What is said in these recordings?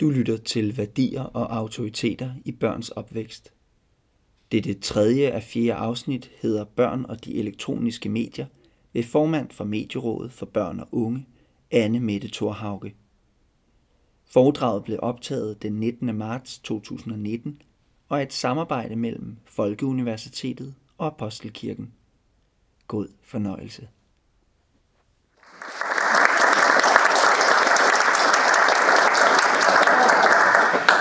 Du lytter til værdier og autoriteter i børns opvækst. Det tredje af fjerde afsnit hedder Børn og de elektroniske medier ved formand for Medierådet for Børn og Unge, Anne Mette Thorhauge. Foredraget blev optaget den 19. marts 2019 og er et samarbejde mellem Folkeuniversitetet og Apostelkirken. God fornøjelse.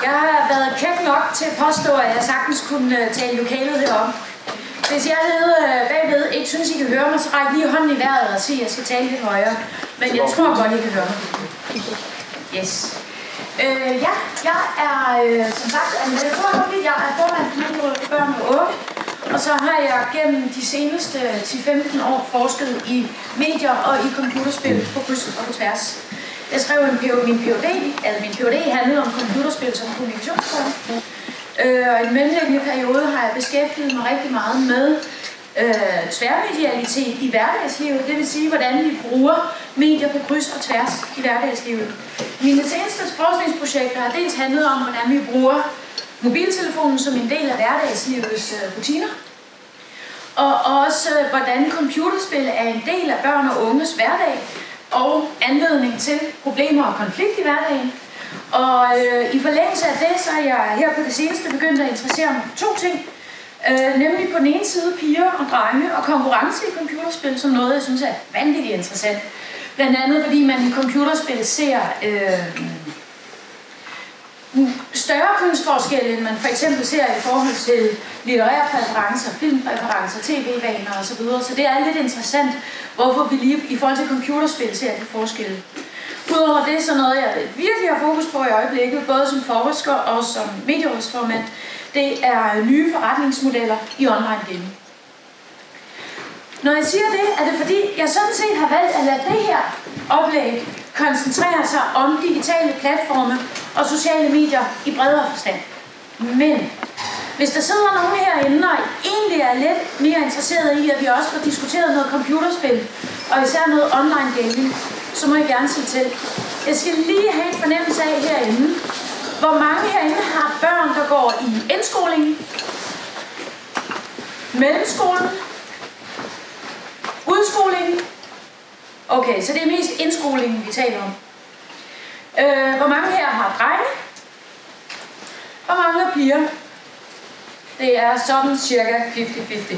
Jeg har været kæft nok til at påstå, at jeg sagtens kunne tale lokalet herom. Hvis jeg nede bagved ikke synes, I kan høre mig, så ræk lige hånden i vejret og sige, at jeg skal tale lidt højere. Men jeg tror godt, I kan høre mig. Yes. Jeg er som sagt Anne Mette Thorhauge. Jeg er formand for Medierådet for Børn og Unge. Og så har jeg gennem de seneste 10-15 år forsket i medier og i computerspil på kryds og på tværs. Jeg skrev min PhD handlede om computerspil som kommunikationsform. Og i den mellemliggende periode har jeg beskæftiget mig rigtig meget med tværmedialitet i hverdagslivet. Det vil sige, hvordan vi bruger medier på kryds og tværs i hverdagslivet. Mine seneste forskningsprojekter har dels handlet om, hvordan vi bruger mobiltelefonen som en del af hverdagslivets rutiner. Og også, hvordan computerspil er en del af børn og unges hverdag og anledning til problemer og konflikt i hverdagen. Og i forlængelse af det, så er jeg her på det seneste begyndt at interessere mig for to ting. Nemlig på den ene side piger og drenge og konkurrence i computerspil, som noget, jeg synes er vanvittigt interessant. Blandt andet, fordi man i computerspil ser større kunstforskelle, end man for eksempel ser i forhold til litterære præferencer, filmpræferencer, tv-vaner osv. Så det er lidt interessant, hvorfor vi lige i forhold til computerspil ser de forskelle. Udover det, så noget, jeg virkelig har fokus på i øjeblikket, både som forsker og som medierådsformand, det er nye forretningsmodeller i online gaming. Når jeg siger det, er det fordi, jeg sådan set har valgt at lade det her oplæg koncentrere sig om digitale platforme og sociale medier i bredere forstand. Men hvis der sidder nogen herinde og egentlig er lidt mere interesseret i, at vi også får diskuteret noget computerspil og især noget online gaming, så må I gerne sige til. Jeg skal lige have en fornemmelse af herinde, hvor mange herinde har børn, der går i indskolingen, mellemskolen, udskolingen. Okay, så det er mest indskolingen, vi taler om. Hvor mange her har drenge? Hvor mange har piger? Det er sådan cirka 50-50.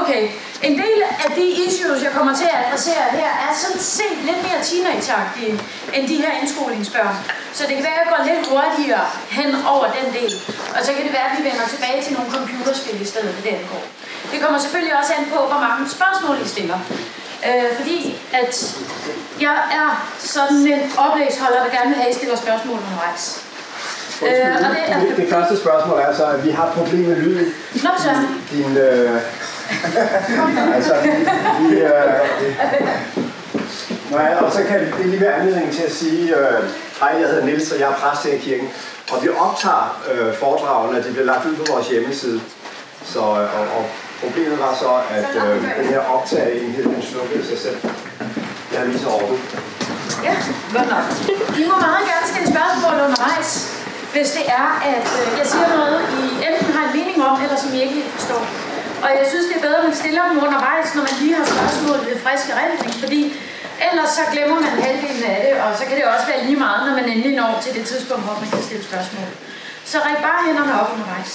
Okay, en del af de issues, jeg kommer til at adressere her, er sådan set lidt mere teenage-agtige end de her indskolingsbørn. Så det kan være, at jeg går lidt hurtigere hen over den del, og så kan det være, at vi vender tilbage til nogle computerspil i stedet, hvad det angår. Det kommer selvfølgelig også an på, hvor mange spørgsmål I stiller. Fordi at jeg er sådan en oplægsholder, der gerne vil have, at I stiller spørgsmål undervejs. Det første spørgsmål er så, at vi har et problem med lyden. Nå, så. Og så kan det lige være anledning til at sige, hej, jeg hedder Niels, og jeg er præst her i kirken. Og vi optager foredragene, og de bliver lagt ud på vores hjemmeside. Så, problemet var så, at den her optageenhed, den slukkede sig selv. Jeg har lige så ordnet. Ja, godt nok. I må meget gerne stille spørgsmål undervejs, hvis det er, at jeg siger noget, I enten har en mening om, eller som I ikke forstår. Og jeg synes, det er bedre, at man stiller dem undervejs, når man lige har spørgsmål ved frisk erindring, fordi ellers så glemmer man halvdelen af det, og så kan det også være lige meget, når man endelig når til det tidspunkt, hvor man kan stille spørgsmål. Så ræk bare hænderne op undervejs.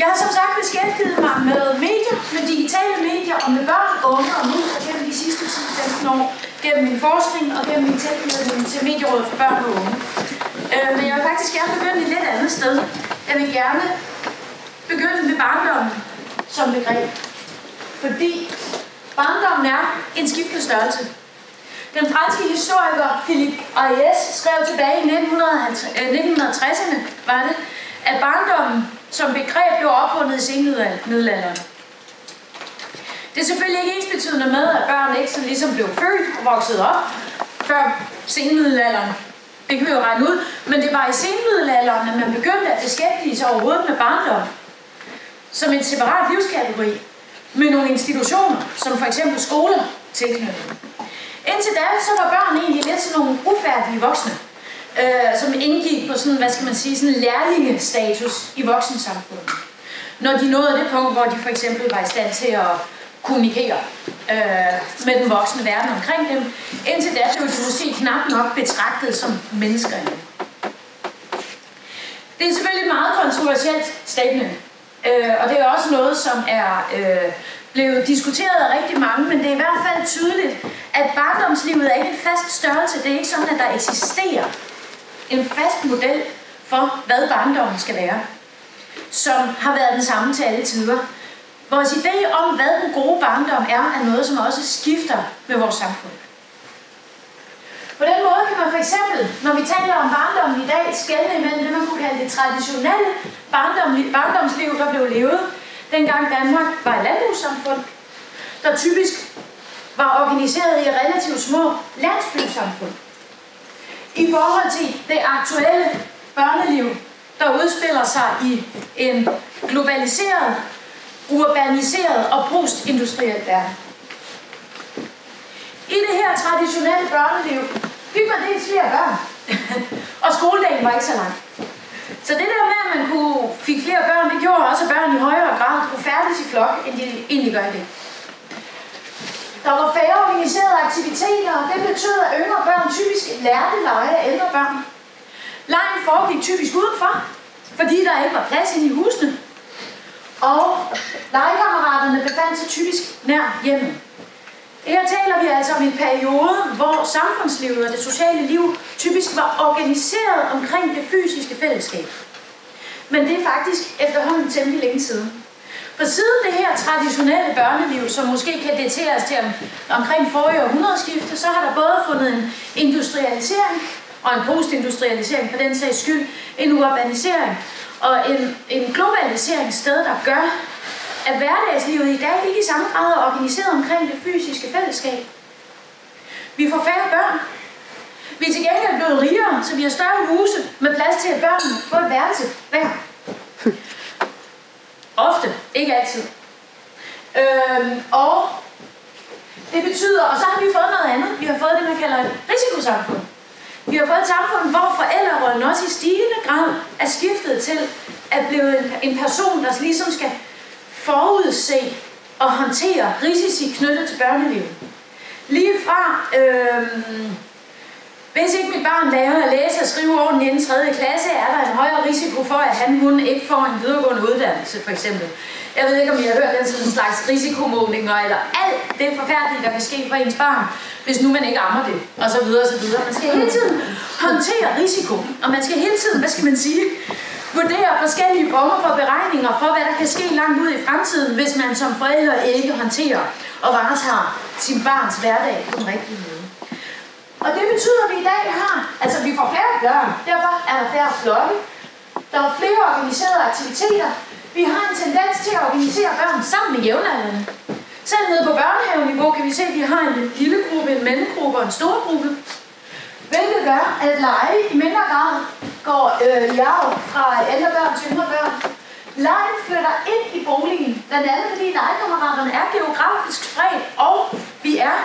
Jeg har som sagt beskæftiget mig med medier, med digitale medier og med børn, unge og medier gennem de sidste 10-15 år, gennem min forskning og gennem min tilknytning til Medierådet for Børn og Unge. Men jeg vil faktisk gerne begynde et lidt andet sted. Jeg vil gerne begynde med barndommen som begreb. Fordi barndommen er en skiftende størrelse. Den franske historiker Philippe Ariès skrev tilbage i 1960'erne, var det, at barndommen som begreb blev opfundet i senmiddelalderen. Det er selvfølgelig ikke ensbetydende med, at børn ikke sådan ligesom blev født og vokset op før senmiddelalderen. Det kan vi jo regne ud, men det var i senmiddelalderen, at man begyndte at beskæftige sig overhovedet med barndom som en separat livskategori med nogle institutioner, som for eksempel skoler tilknyttet. Indtil da, så var børn egentlig lidt sådan nogle ufærdige voksne. som indgik på sådan, hvad skal man sige, sådan lærlingestatus i voksensamfundet. Når de nåede det punkt, hvor de for eksempel var i stand til at kommunikere med den voksne verden omkring dem, indtil da blev de måske knap nok betragtet som mennesker. Det er selvfølgelig et meget kontroversielt statement, og det er også noget, som er blevet diskuteret af rigtig mange, men det er i hvert fald tydeligt, at barndomslivet er ikke en fast størrelse. Det er ikke sådan, at der eksisterer en fast model for, hvad barndommen skal være, som har været den samme til alle tider. Vores idé om, hvad den gode barndom er, er noget, som også skifter med vores samfund. På den måde kan man for eksempel, når vi taler om barndommen i dag, skelne imellem det, man kunne kalde det traditionelle barndomsliv, der blev levet, dengang Danmark var et landbrugssamfund, der typisk var organiseret i relativt små landsbysamfund. I forhold til det aktuelle børneliv, der udspiller sig i en globaliseret, urbaniseret og postindustriel verden. I det her traditionelle børneliv fik man dels flere børn, og skoledagen var ikke så lang. Så det der med, at man fik flere børn, det gjorde også, at børn i højere grad kunne færdes i flok, end de egentlig gør i det. Der var færre organiserede aktiviteter, og det betød, at yngre børn typisk lærte lege af ældre børn. Legen foregik typisk udenfor, fordi der ikke var plads inde i husene, og legekammeraterne befandt sig typisk nær hjemme. Her taler vi altså om en periode, hvor samfundslivet og det sociale liv typisk var organiseret omkring det fysiske fællesskab. Men det er faktisk efterhånden temmelig længe siden. For siden det her traditionelle børneliv, som måske kan dateres til omkring forrige århundredeskifte, så har der både fundet en industrialisering og en postindustrialisering, for den sags skyld, en urbanisering og en globalisering sted, der gør, at hverdagslivet i dag ikke i samme grad er organiseret omkring det fysiske fællesskab. Vi får færre børn. Vi er til gengæld blevet rigere, så vi har større huse med plads til, at børnene får et værelse hver. Ofte, ikke altid. Og det betyder, og så har vi fået noget andet. Vi har fået det, man kalder et risikosamfund. Vi har fået et samfund, hvor forældrerollen også i stigende grad er skiftet til at blive en person, der ligesom skal forudse og håndtere risici knyttet til børnelivet. Lige fra, hvis ikke mit barn lærer at læse og skrive ordentligt inden 3. klasse, er der en højere risiko for, at han/hun ikke får en videregående uddannelse, for eksempel. Jeg ved ikke, om I har hørt den sådan slags risikomålinger, eller alt det forfærdelige, der kan ske for ens barn, hvis nu man ikke ammer det, og så videre, og så videre. Man skal hele tiden håndtere risiko, og man skal hele tiden, hvad skal man sige, vurdere forskellige former for beregninger for, hvad der kan ske langt ud i fremtiden, hvis man som forældre ikke håndterer og varetager sin barns hverdag på den rigtige måde. Og det betyder, at vi i dag har, altså vi får færre børn, derfor er der færre flokke, der er flere organiserede aktiviteter, vi har en tendens til at organisere børn sammen med jævnaldrende. Selv nede på børnehaveniveau kan vi se, at vi har en lille gruppe, en mellemgruppe og en stor gruppe, hvilket gør, at lege i mindre grad går arv fra ældre børn til yngre børn. Lege flytter ind i boligen, blandt andet fordi legekammeraterne er geografisk spredt, og vi er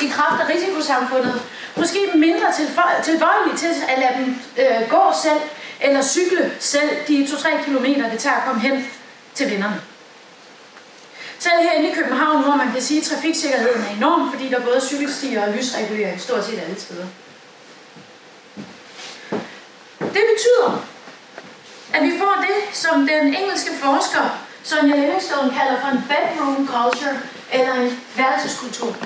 i kraft af risikosamfundet måske mindre tilbøjelige til at lade dem gå selv eller cykle selv de 2-3 kilometer, det tager at komme hen til vennerne. Selv herinde i København, hvor man kan sige, at trafiksikkerheden er enorm, fordi der både cykelstier og lysregulering stort set alle steder. Det betyder, at vi får det, som den engelske forsker Sonja Ellingstaden kalder for en bedroom culture, eller en værelseskultur.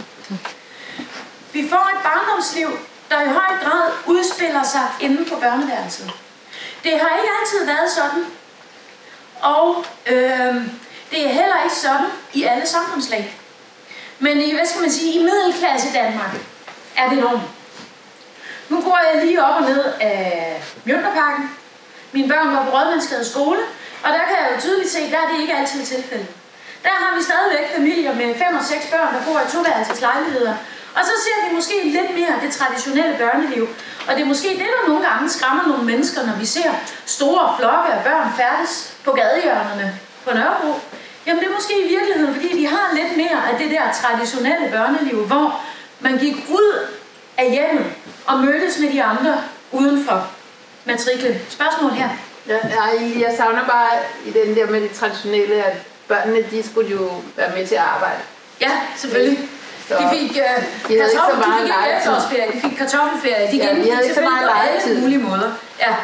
Vi får et barndomsliv, der i høj grad udspiller sig inde på børneværelset. Det har ikke altid været sådan, og det er heller ikke sådan i alle samfundslag. Men i, hvad skal man sige, i middelklasse Danmark er det normen. Nu går jeg lige op og ned af Mjønderparken. Mine børn var på Rødmandsgade Skole, og der kan jeg jo tydeligt se, der er det ikke altid tilfældet. Der har vi stadigvæk familier med 5 og 6 børn, der bor i toværelses lejligheder. Og så ser vi måske lidt mere det traditionelle børneliv. Og det er måske det, der nogle gange skræmmer nogle mennesker, når vi ser store flokke af børn færdes på gadehjørnerne på Nørrebro. Jamen det er måske i virkeligheden, fordi de har lidt mere af det der traditionelle børneliv, hvor man gik ud af hjemmet og mødtes med de andre uden for matrikle. Spørgsmål her? Nej, jeg savner bare i den der med det traditionelle, at børnene, de skulle jo være med til at arbejde. Ja, selvfølgelig. Så de fik efterårsferie, de fik kartoffelferie, de gennemgik selvfølgelig på alle mulige måder. Ja,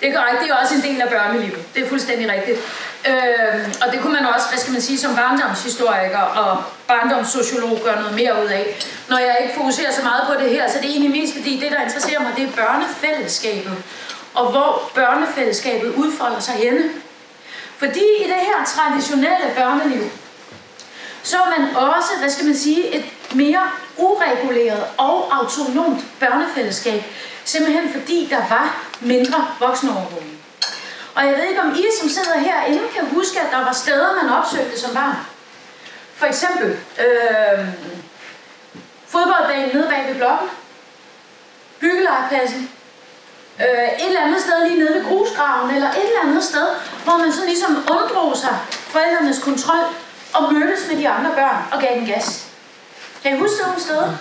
det er korrekt. Det er også en del af børnelivet. Det er fuldstændig rigtigt. Og det kunne man også, hvad skal man sige, som barndomshistoriker og barndomssociolog gøre noget mere ud af. Når jeg ikke fokuserer så meget på det her, så det er egentlig mest fordi det, der interesserer mig, det er børnefællesskabet. Og hvor børnefællesskabet udfolder sig henne. Fordi i det her traditionelle børneliv, så er man også, hvad skal man sige, et mere ureguleret og autonomt børnefællesskab. Simpelthen fordi der var mindre voksenovervågning. Og jeg ved ikke, om I, som sidder herinde, kan huske, at der var steder, man opsøgte som barn. For eksempel fodboldbanen nede bag ved blokken, byggelegepladsen, et eller andet sted lige nede ved grusgraven, eller et eller andet sted, hvor man så ligesom undrog sig forældrenes kontrol og mødtes med de andre børn og gav den gas. Kan I huske nogle steder?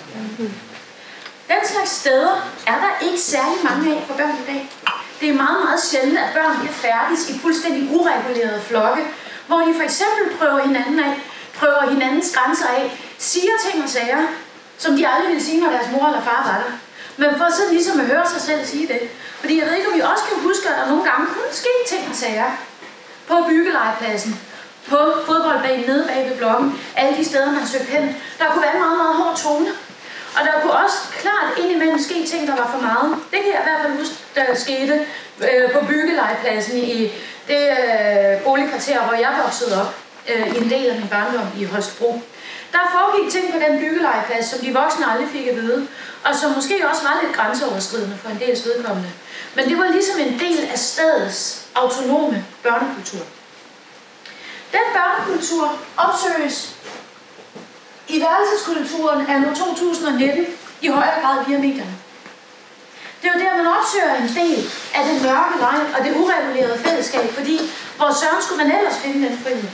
Den slags steder er der ikke særlig mange af for børn i dag. Det er meget, meget sjældent, at børn bliver færdige i fuldstændig uregulerede flokke, hvor de for eksempel prøver hinandens grænser af, siger ting og sager, som de aldrig ville sige, når deres mor eller far var der. Men for så ligesom at høre sig selv sige det. Fordi jeg ved ikke, om I også kan huske, at der nogle gange kunne ske ting og sager på byggelegepladsen, på fodboldbanen nede bag ved blokken, alle de steder, man søgte hen. Der kunne være en meget, meget hård tone. Og der kunne også klart indimellem ske ting, der var for meget. Det kan jeg i hvert fald huske, der skete på byggelegepladsen i det boligkvarter, hvor jeg voksede op i en del af min barndom i Holstebro. Der foregik ting på den byggelegeplads, som de voksne aldrig fik at vide, og som måske også var lidt grænseoverskridende for en dels vedkommende. Men det var ligesom en del af stedets autonome børnekultur. Den børnekultur opsøges i værelseskulturen anno 2019 i højere grad via medierne. Det er jo der, man opsøger en del af det mørke leg og det uregulerede fællesskab, fordi hvor søren skulle man ellers finde den frihed?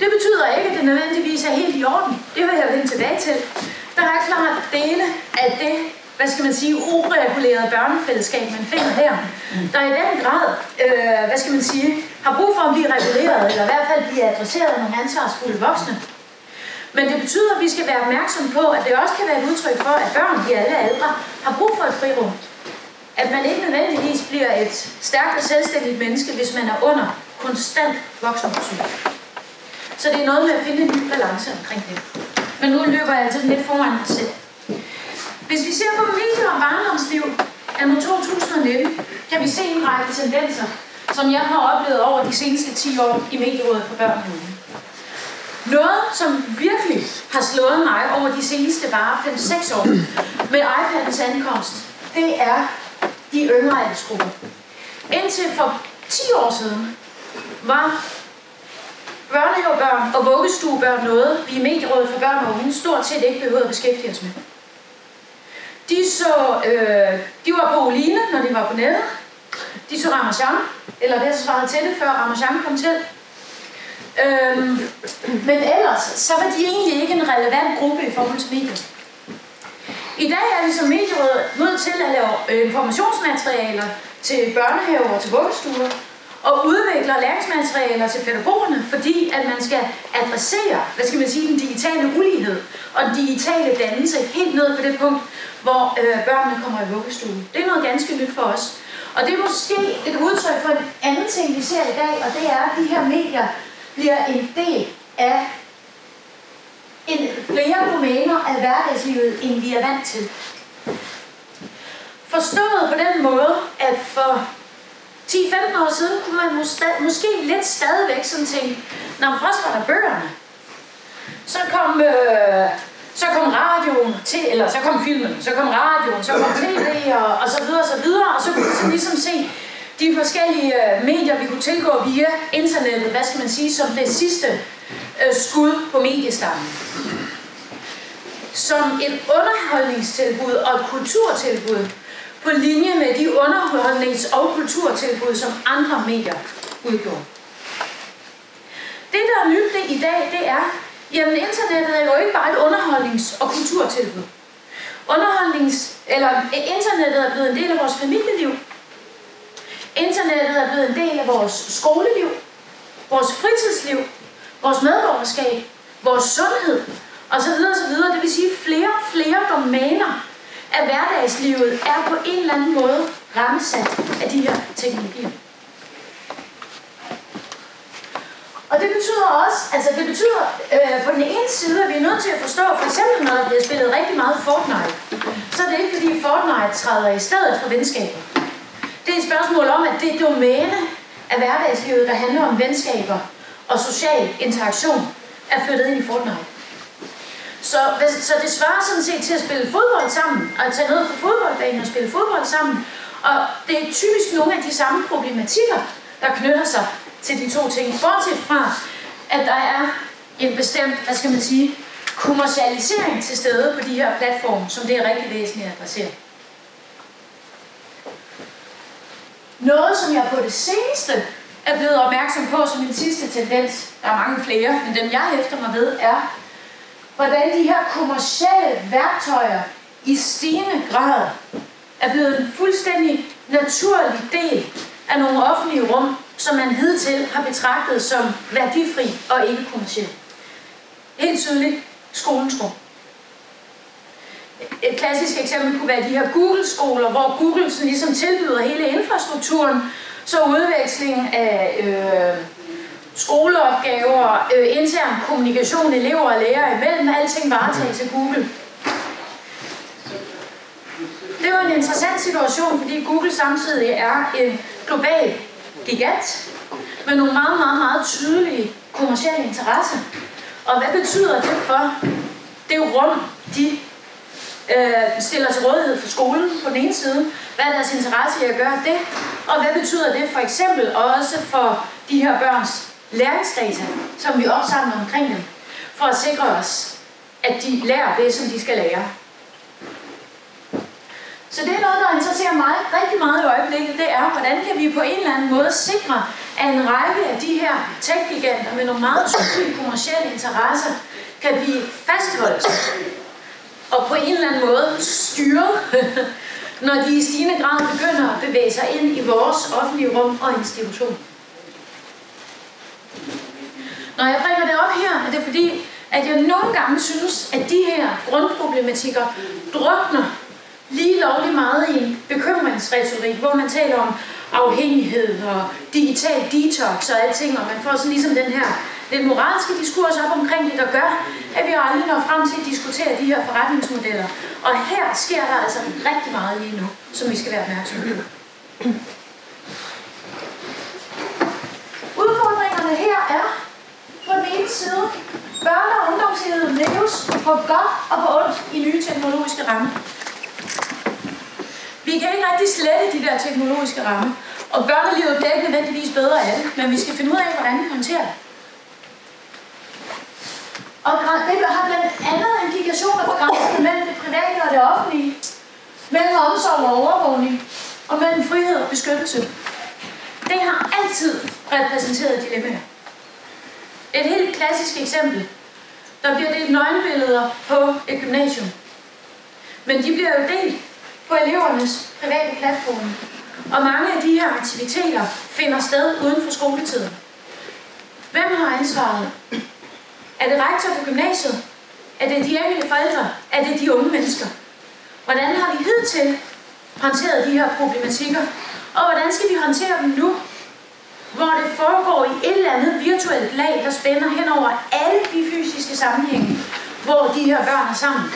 Det betyder ikke, at det nødvendigvis er helt i orden. Det vil jeg vende tilbage til. Der er klart dele af det, hvad skal man sige, uregulerede børnefællesskab, man finder her. Der i den grad, hvad skal man sige, har brug for at blive reguleret, eller i hvert fald blive adresseret af nogle ansvarsfulde voksne. Men det betyder, at vi skal være opmærksomme på, at det også kan være et udtryk for, at børn i alle aldre har brug for et frirum. At man ikke nødvendigvis bliver et stærkt og selvstændigt menneske, hvis man er under konstant voksenbesyn. Så det er noget med at finde en ny balance omkring det. Men nu løber jeg altså lidt foran mig selv. Hvis vi ser på medier og barndomsliv anno 2019, kan vi se en række tendenser, som jeg har oplevet over de seneste 10 år i Medierådet for Børn og Unge. Noget, som virkelig har slået mig over de seneste bare 5-6 år med iPadens ankomst, det er de yngre aldersgrupper. Indtil for 10 år siden var børnehavebørn og vuggestuebørn noget, vi i Medierådet for Børn og Unge stort set ikke behøvede at beskæftige os med. De var på Oline, når de var på nettet. De så Ramachan, eller det svarede til det, før Ramachan kom til. Men ellers, så var de egentlig ikke en relevant gruppe i forhold til medier. I dag er vi som Medieråd nødt til at lave informationsmaterialer til børnehaver og til vuggestuer, og udvikler læringsmaterialer til pædagogerne, fordi at man skal adressere, hvad skal man sige, den digitale ulighed og den digitale dannelse helt ned på det punkt, hvor børnene kommer i vuggestue. Det er noget ganske nyt for os. Og det er måske et udtryk for en anden ting, vi ser i dag, og det er, at de her medier bliver en del af flere domæner af hverdagslivet, end vi er vant til. Forstået på den måde, at for 10-15 år siden kunne man måske lidt stadigvæk sådan tænke, når man først var der bøgerne, så kom radioen til, eller så kom filmen, så kom radioen, så kom tv og så videre og så videre, og så kunne man ligesom se de forskellige medier, vi kunne tilgå via internettet, hvad skal man sige, som det sidste skud på mediestammen. Som et underholdningstilbud og et kulturtilbud, på linje med de underholdnings- og kulturtilbud, som andre medier udgjorde. Det, der er nyt i dag, det er, jamen internettet er jo ikke bare et underholdnings- og kulturtilbud. Underhold Internettet er blevet en del af vores familieliv. Internettet er blevet en del af vores skoleliv, vores fritidsliv, vores medborgerskab, vores sundhed osv. Det vil sige, at flere og flere domæner af hverdagslivet er på en eller anden måde rammesat af de her teknologier. Og det betyder også, altså det betyder på den ene side, at vi er nødt til at forstå, for eksempel når der bliver spillet rigtig meget Fortnite, så er det ikke fordi Fortnite træder i stedet for venskaber. Det er et spørgsmål om, at det domæne af hverdagslivet, der handler om venskaber og social interaktion, er flyttet ind i Fortnite. Så det svarer sådan set til at spille fodbold sammen, og at tage ned på fodboldbanen og spille fodbold sammen. Og det er typisk nogle af de samme problematikker, der knytter sig til de to ting, bortset fra, at der er en bestemt, hvad skal man sige, kommercialisering til stede på de her platforme, som det er rigtig væsentligt at adressere. Noget, som jeg på det seneste er blevet opmærksom på som en sidste tendens, der er mange flere, men dem jeg hæfter mig ved, er, hvordan de her kommercielle værktøjer i stigende grad er blevet en fuldstændig naturlig del af nogle offentlige rum, som man hidtil har betragtet som værdifri og ikke kommerciel. Helt tydeligt skolens rum. Et klassisk eksempel kunne være de her Google-skoler, hvor Google ligesom tilbyder hele infrastrukturen, så udveksling af skoleopgaver, intern kommunikation, elever og lærere imellem, alting varetages af Google. Det er jo en interessant situation, fordi Google samtidig er en global gigant med nogle meget, meget, meget tydelige kommercielle interesser. Og hvad betyder det for det rum, de stiller til rådighed for skolen på den ene side? Hvad er deres interesse i at gøre det? Og hvad betyder det for eksempel også for de her børns læringsdata, som vi opsamler omkring dem, for at sikre os, at de lærer det, som de skal lære? Så det er noget, der interesserer mig rigtig meget i øjeblikket, det er, hvordan kan vi på en eller anden måde sikre, at en række af de her tech-giganter med nogle meget tydelige kommercielle interesser kan blive fastholdt og på en eller anden måde styret, når de i stigende grad begynder at bevæge sig ind i vores offentlige rum og institution. Når jeg bringer det op her, er det fordi, at jeg nogle gange synes, at de her grundproblematikker drukner lige lovligt meget i en bekymringsretorik, hvor man taler om afhængighed og digital detox og alting, og man får sådan ligesom den her lidt moralske diskurs op omkring det, der gør, at vi aldrig når frem til at diskutere de her forretningsmodeller. Og her sker der altså rigtig meget lige nu, som vi skal være opmærksomme på. Udfordringerne her er på den ene side, børne- og ungdomslivet leves på godt og på ondt i nye teknologiske rammer. Vi kan ikke rigtig slette de der teknologiske rammer, og børnelivet bliver ikke nødvendigvis bedre af det, men vi skal finde ud af, hvordan vi håndterer det. Og det har blandt andet implikationer for grænsen mellem det private og det offentlige, mellem omsorg og overvågning, og mellem frihed og beskyttelse. Det har altid repræsenteret dilemmaer. Et helt klassisk eksempel, der bliver delt nøgenbilleder på et gymnasium. Men de bliver jo delt på elevernes private platforme, og mange af de her aktiviteter finder sted uden for skoletiden. Hvem har ansvaret? Er det rektor på gymnasiet? Er det de enkelte forældre? Er det de unge mennesker? Hvordan har vi hidtil håndteret de her problematikker, og hvordan skal vi håndtere dem nu, hvor det foregår i et eller andet virtuelt lag, der spænder hen over alle de fysiske sammenhænge, hvor de her børn er sammen,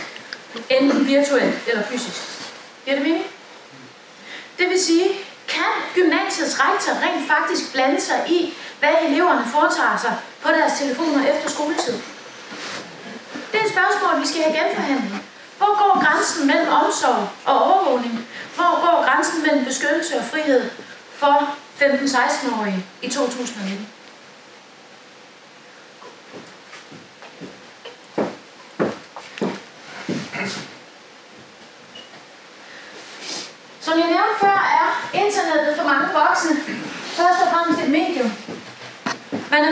enten virtuelt eller fysisk? Gør det mening? Det vil sige, kan gymnasiets rektor rent faktisk blande sig i, hvad eleverne foretager sig på deres telefoner efter skoletid? Det er et spørgsmål, vi skal have genforhandlet. Hvor går grænsen mellem omsorg og overvågning? Hvor går grænsen mellem beskyttelse og frihed for 15-16-årige i 2019? Som jeg nævnte før, er internettet for mange voksne først og fremmest et medium. Man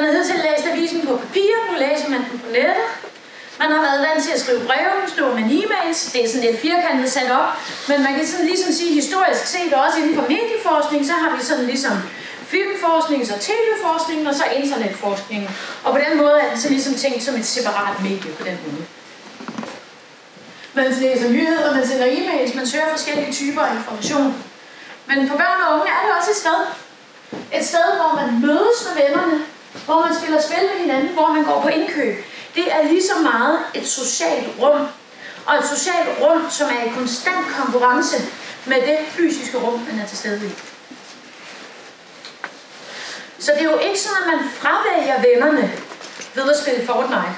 er nødt til at læse avisen på papir, nu læser man den på nettet. Man har været vant til at skrive breve, nu skriver man e-mail, det er sådan lidt firkantet sat op, men man kan sådan ligesom sige historisk set, også inden for medieforskning, så har vi sådan ligesom filmforskning, så teleforskning og så internetforskning. Og på den måde er den så ligesom tænkt som et separat medie på den måde. Man læser nyheder, man sender e-mails, man søger forskellige typer af information. Men for børn og unge er det også et sted. Et sted, hvor man mødes med vennerne, hvor man spiller spil med hinanden, hvor man går på indkøb. Det er lige så meget et socialt rum. Og et socialt rum, som er i konstant konkurrence med det fysiske rum, man er til stede i. Så det er jo ikke sådan, at man fravælger vennerne ved at spille Fortnite.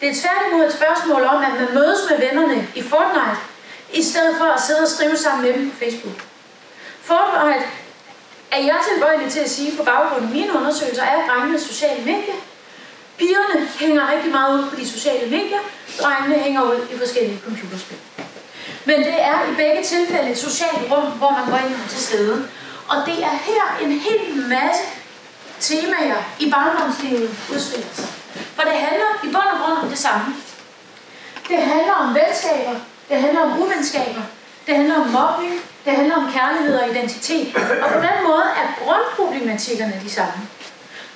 Det er tværtimod et spørgsmål om, at man mødes med vennerne i Fortnite, i stedet for at sidde og skrive sammen med dem på Facebook. Fortnite er jeg tilbøjelig til at sige, på baggrund af mine undersøgelser, er drengene sociale medier. Pigerne hænger rigtig meget ud på de sociale medier, drengene hænger ud i forskellige computerspil. Men det er i begge tilfælde et socialt rum, hvor man går ind til stede. Og det er her en hel masse temaer i barndomslivet udspiller sig. For det handler i bund og grund om det samme. Det handler om venskaber, det handler om uvenskaber, det handler om mobbning, det handler om kærlighed og identitet. Og på den måde er grundproblematikkerne de samme.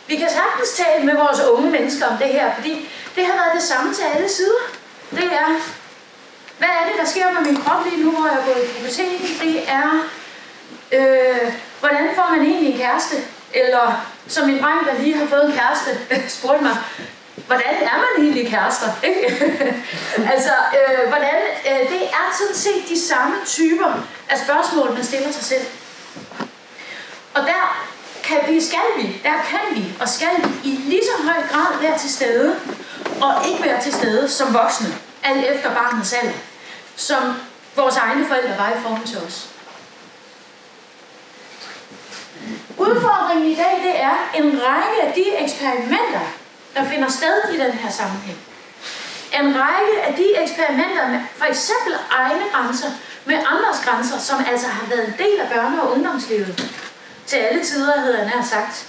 Vi kan sagtens tale med vores unge mennesker om det her, fordi det har været det samme til alle sider. Det er, hvad er det, der sker med min krop lige nu, hvor jeg er gået i puberteten? Det er, hvordan får man egentlig en kæreste? Eller, som en dreng, der lige har fået en kæreste, spurgte mig, hvordan er man egentlig kærester? Altså, hvordan, det er sådan set de samme typer af spørgsmål, man stiller sig selv. Og der kan vi, skal vi, der kan vi og skal vi i lige så høj grad være til stede, og ikke være til stede som voksne, alt efter barnets alder, som vores egne forældre var i forhold til os. Udfordringen i dag, det er en række af de eksperimenter, der finder sted i den her sammenhæng. En række af de eksperimenter med for eksempel egne grænser, med andres grænser, som altså har været en del af børne- og ungdomslivet til alle tider, havde jeg nær sagt.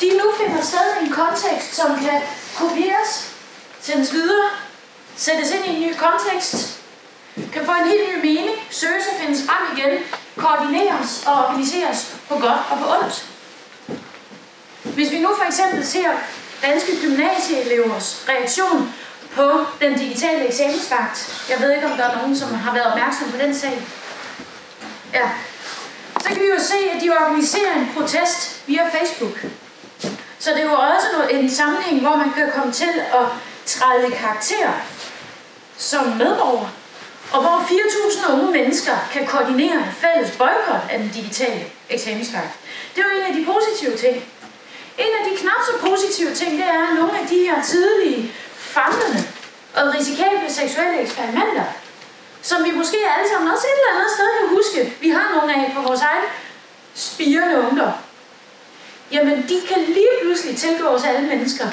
De nu finder sted i en kontekst, som kan kopieres, sendes videre, sættes ind i en ny kontekst, kan få en helt ny mening, søges og findes frem igen, koordineres og organiseres på godt og på ondt. Hvis vi nu for eksempel ser danske gymnasieelevers reaktion på den digitale eksamensvagt, jeg ved ikke, om der er nogen, som har været opmærksom på den sag, ja, så kan vi jo se, at de organiserer en protest via Facebook. Så det er jo også en sammenhæng, hvor man kan komme til at træde i karakter som medborger, og hvor 4.000 unge mennesker kan koordinere en fælles boykot af den digitale eksamensvagt. Det er jo en af de positive ting. En af de knap så positive ting, det er, at nogle af de her tidlige, famlende og risikable seksuelle eksperimenter, som vi måske alle sammen også et eller andet sted kan huske, vi har nogle af på vores eget spirende ungdom, jamen de kan lige pludselig tilgås alle mennesker,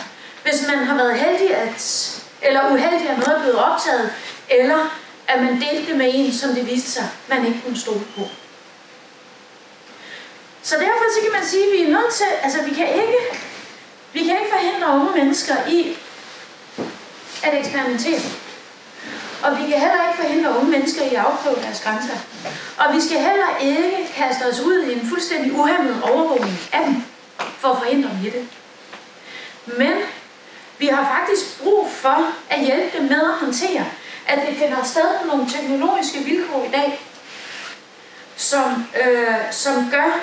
hvis man har været heldig at, eller uheldig at noget er blevet optaget, eller at man delte det med en, som det viste sig, man ikke kunne stole på. Så derfor så kan man sige, at vi er nødt til, altså vi kan ikke forhindre unge mennesker i at eksperimentere. Og vi kan heller ikke forhindre unge mennesker i at afprøve deres grænser. Og vi skal heller ikke kaste os ud i en fuldstændig uhemmet overvågning af dem, for at forhindre dem i det. Men vi har faktisk brug for at hjælpe dem med at håndtere, at det finder sted nogle teknologiske vilkår i dag, som gør,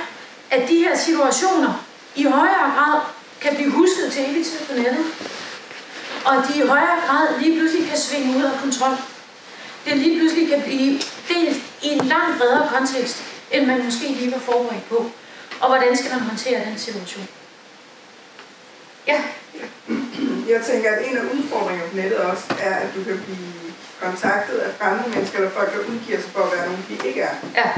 at de her situationer i højere grad kan blive husket til evig tid på nettet. Og de i højere grad lige pludselig kan svinge ud af kontrol. Det lige pludselig kan blive delt i en langt bredere kontekst, end man måske lige var forberedt på. Og hvordan skal man håndtere den situation? Ja? Jeg tænker, at en af udfordringerne på nettet også er, at du kan blive kontaktet af fremmede mennesker, eller folk, der udgiver sig for at være nogen, de ikke er. Ja.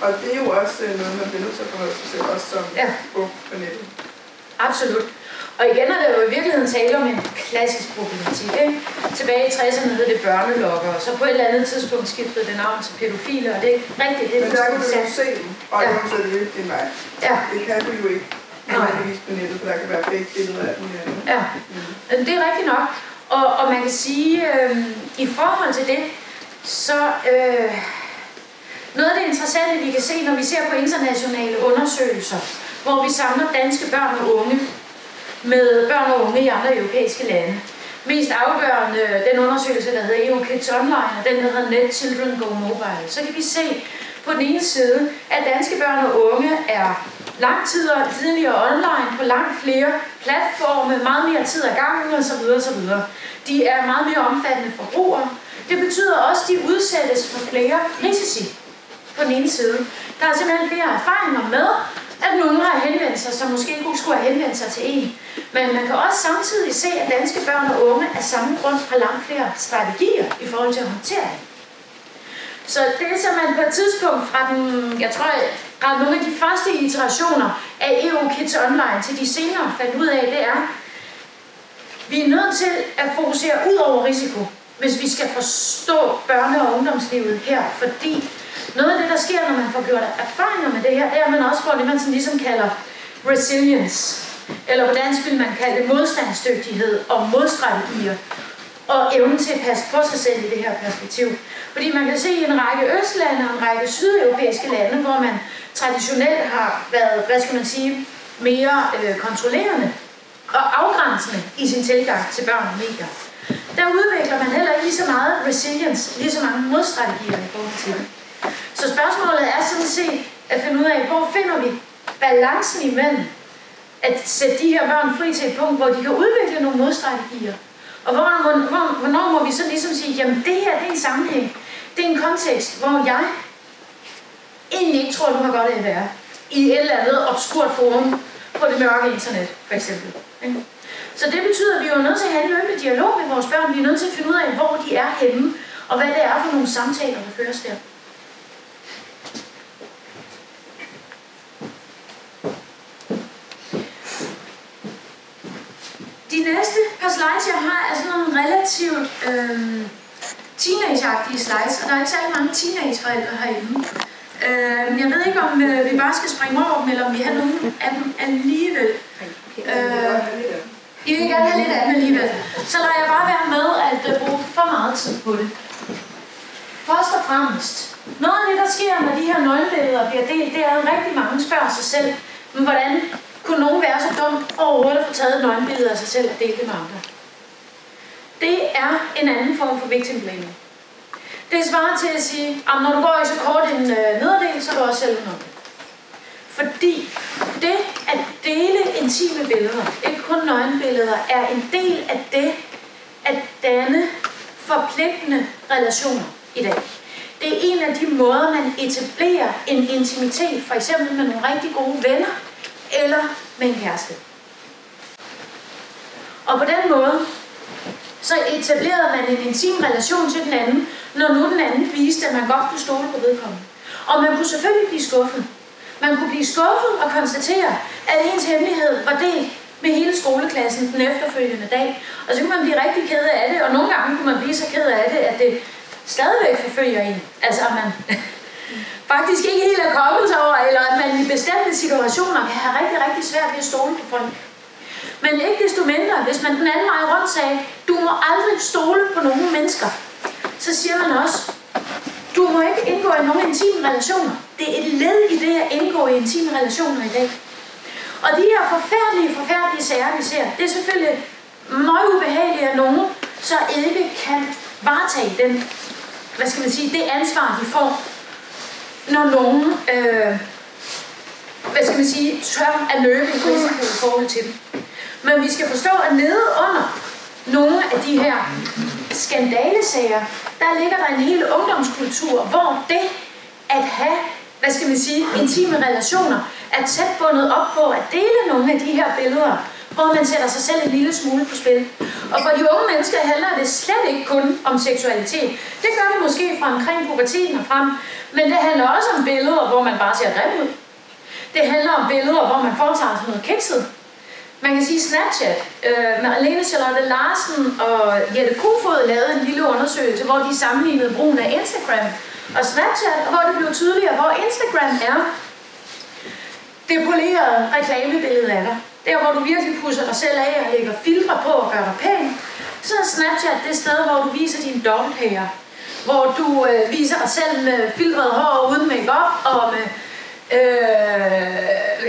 Og det er jo også noget, man bliver nødt til at forholde sig til, også som på nettet. Absolut. Og igen er der jo i virkeligheden tale om en klassisk problematik, ikke? Tilbage i 60'erne hed det børnelokker, og så på et eller andet tidspunkt skiftede det navn til pædofile, og det er rigtigt. Men der kan du jo se dem, og der kan du jo ikke din vej. Ja. Det kan du jo ikke. Nej. På nettet, for der kan være begge billeder af den her. Ja, det er rigtigt nok. Og man kan sige, i forhold til det, Så noget af det interessante, vi kan se, når vi ser på internationale undersøgelser, hvor vi samler danske børn og unge med børn og unge i andre europæiske lande. Mest afgørende den undersøgelse, der hedder EU Kids Online, og den, der hedder Net Children Go Mobile. Så kan vi se på den ene side, at danske børn og unge er langt tidligere online på langt flere platforme, meget mere tid ad gangen osv. osv. De er meget mere omfattende forbrugere. Det betyder også, at de udsættes for flere risici på den ene side. Der er simpelthen flere erfaringer med, at nogen har henvendt sig, som måske ikke skulle have henvendt sig til en. Men man kan også samtidig se, at danske børn og unge af samme grund har langt flere strategier i forhold til håndtering. Så det, som man på et tidspunkt fra nogle af de første iterationer af EU Kids Online til de senere fandt ud af, det er, at vi er nødt til at fokusere ud over risiko, hvis vi skal forstå børne- og ungdomslivet her, fordi noget af det, der sker, når man får gjort erfaringer med det her, det er, at man også får det, man sådan ligesom kalder resilience. Eller på dansk vil man kalde det modstandsdygtighed og modstrategier. Og evnen til at passe på sig selv i det her perspektiv. Fordi man kan se i en række østlande og en række sydeuropæiske lande, hvor man traditionelt har været, mere kontrollerende og afgrænsende i sin tilgang til børn og medier. Der udvikler man heller ikke lige så meget resilience, lige så mange modstrategier i forhold til det. Så spørgsmålet er sådan set at finde ud af, hvor finder vi balancen imellem at sætte de her børn fri til et punkt, hvor de kan udvikle nogle modstrategier, og hvornår må vi så ligesom sige, jamen det her, det er en sammenhæng, det er en kontekst, hvor jeg egentlig ikke tror, du har godt af at være i et eller andet obskurt forum på det mørke internet, for eksempel. Så det betyder, at vi er nødt til at have en løbende dialog med vores børn, vi er nødt til at finde ud af, hvor de er henne, og hvad det er for nogle samtaler, der føres der. De næste par slides, jeg har, er sådan nogle relativt teenage-agtige slides, og der er ikke særlig mange teenage-forældre herinde. Jeg ved ikke, om vi bare skal springe over dem, eller om vi har nogen af dem alligevel. I vil gerne have lidt af dem alligevel. Så lader jeg bare være med at bruge for meget tid på det. Først og fremmest, noget af det, der sker, når de her nøglebilleder bliver delt, det er, at rigtig mange spørger sig selv, men hvordan kunne nogen være så dum overhovedet at få taget nøgenbilleder af sig selv og dele det med andre? Det er en anden form for victim blaming. Det svarer til at sige, at når du går i så kort en nederdel, så er du også selv noget. Fordi det at dele intime billeder, ikke kun nøgenbilleder, er en del af det at danne forpligtende relationer i dag. Det er en af de måder, man etablerer en intimitet, for eksempel med nogle rigtig gode venner, eller med en kæreste. Og på den måde, så etablerede man en intim relation til den anden, når nu den anden viste, at man godt kunne stole på vedkommende. Og man kunne selvfølgelig blive skuffet. Man kunne blive skuffet og konstatere, at ens hemmelighed var delt med hele skoleklassen den efterfølgende dag. Og så kunne man blive rigtig ked af det, og nogle gange kunne man blive så ked af det, at det stadigvæk forfølger en. Altså, at man faktisk ikke helt er kommet sig over, eller at man i bestemte situationer kan have rigtig, rigtig svært ved at stole på folk. Men ikke desto mindre, hvis man den anden vej rundt sagde, du må aldrig stole på nogen mennesker, så siger man også, du må ikke indgå i nogen intime relationer. Det er et led i det at indgå i intime relationer i dag. Og de her forfærdelige sager, vi ser, det er selvfølgelig meget ubehageligt, at nogen så ikke kan varetage den, det ansvar, de får, når nogen, tør at løbe en risiko i forhold til dem. Men vi skal forstå, at nede under nogle af de her skandalesager, der ligger der en hel ungdomskultur, hvor det at have, intime relationer, er tæt bundet op på at dele nogle af de her billeder, hvor man sætter sig selv en lille smule på spil. Og for de unge mennesker handler det slet ikke kun om seksualitet. Det gør det måske fra omkring puberteten og frem, men det handler også om billeder, hvor man bare ser grim ud. Det handler om billeder, hvor man foretager sig noget kikset. Man kan sige Snapchat. Charlotte Larsen og Jette Kofod lavede en lille undersøgelse, hvor de sammenlignede brugen af Instagram og Snapchat, og hvor det blev tydeligere, hvor Instagram er det polerede reklamebillede af dig. Der, hvor du virkelig pusser dig selv af og lægger filtre på og gør dig pæn, så er Snapchat det sted, hvor du viser dine dobbelthager. hvor du viser dig selv med filtret hår uden make-up og med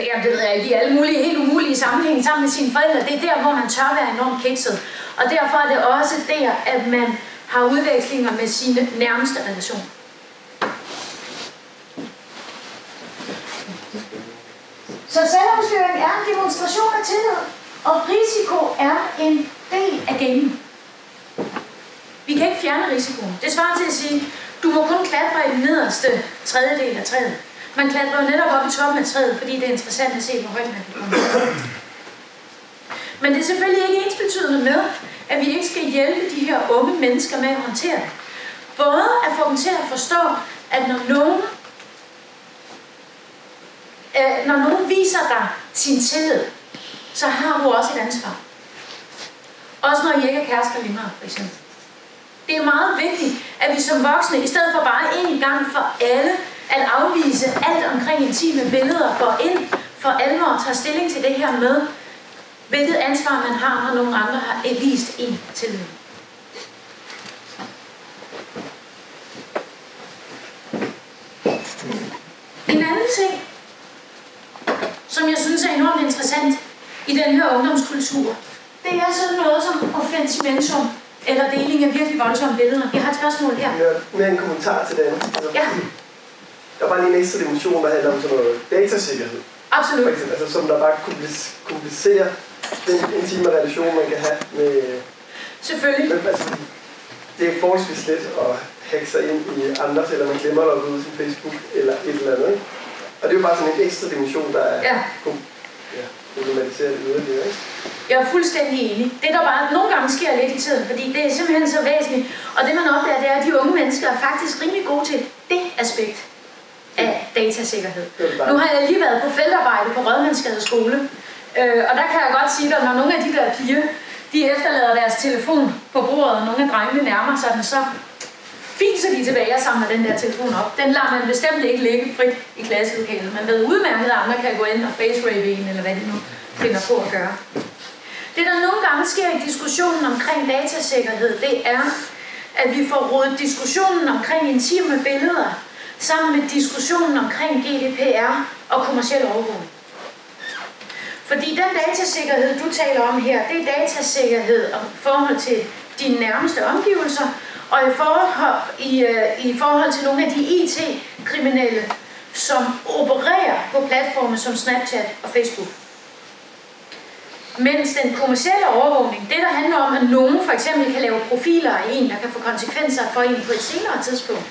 jamen det ved jeg ikke, i alle mulige, helt umulige sammenhænge sammen med sine forældre. Det er der, hvor man tør være enormt kikset. Og derfor er det også der, at man har udvekslinger med sine nærmeste relationer. Så selvafsløring er en demonstration af tillid, og risiko er en del af gamen. Vi kan ikke fjerne risikoen. Det svarer til at sige, du må kun klatre i den nederste tredjedel af træet. Man klatrer jo netop op i toppen af træet, fordi det er interessant at se, hvor højt man kan komme. Men det er selvfølgelig ikke ensbetydende med, at vi ikke skal hjælpe de her unge mennesker med at håndtere det. Både at få dem til at forstå, at når nogen viser dig sin tillid, så har du også et ansvar. Også når I ikke er kærester længere, for eksempel. Det er meget vigtigt, at vi som voksne, i stedet for bare en gang for alle, at afvise alt omkring intime billeder, går ind for alvor og tager stilling til det her med, hvilket ansvar man har, når nogle andre har vist en tillid. En anden ting, som jeg synes er enormt interessant i den her ungdomskultur, det er sådan noget som offensimentum, eller deling af virkelig voldsomme billeder. Jeg har et spørgsmål her. Ja, med en kommentar til den. Ja. Der var lige en ekstra dimension, der handler om sådan noget datasikkerhed. Absolut. For eksempel, altså, som der bare komplicerer den intime relation, man kan have med... Selvfølgelig. Men, altså, det er forholdsvis let at hacke sig ind i andres, eller man glemmer at logge ud sin Facebook, eller et eller andet. Ikke? Og det er jo bare sådan en ekstra dimension, der er... Ja. Problematiserer det yderligere, ikke? Jeg er fuldstændig enig. Det der bare nogle gange sker lidt i tiden, fordi det er simpelthen så væsentligt. Og det man opdager, det er, at de unge mennesker er faktisk rimelig gode til det aspekt af datasikkerhed. Nu har jeg lige været på feltarbejde på Rødmandsgade Skole, og der kan jeg godt sige dig, når nogle af de der piger, de efterlader deres telefon på bordet, og nogle af drengene nærmer sig den, så fiser de tilbage og samler den der telefon op. Den lader man bestemt ikke ligge frit i klasselokalet. Man ved udmærket, at andre kan gå ind og face-rave en, eller hvad de nu finder på at gøre. Det der nogle gange sker i diskussionen omkring datasikkerhed, det er, at vi får rodet diskussionen omkring intime billeder, sammen med diskussionen omkring GDPR og kommerciel overvågning. Fordi den datasikkerhed, du taler om her, det er datasikkerhed om forhold til dine nærmeste omgivelser, og i forhold til nogle af de IT-kriminelle, som opererer på platforme som Snapchat og Facebook. Mens den kommercielle overvågning, det der handler om, at nogen for eksempel kan lave profiler af en, der kan få konsekvenser for en på et senere tidspunkt,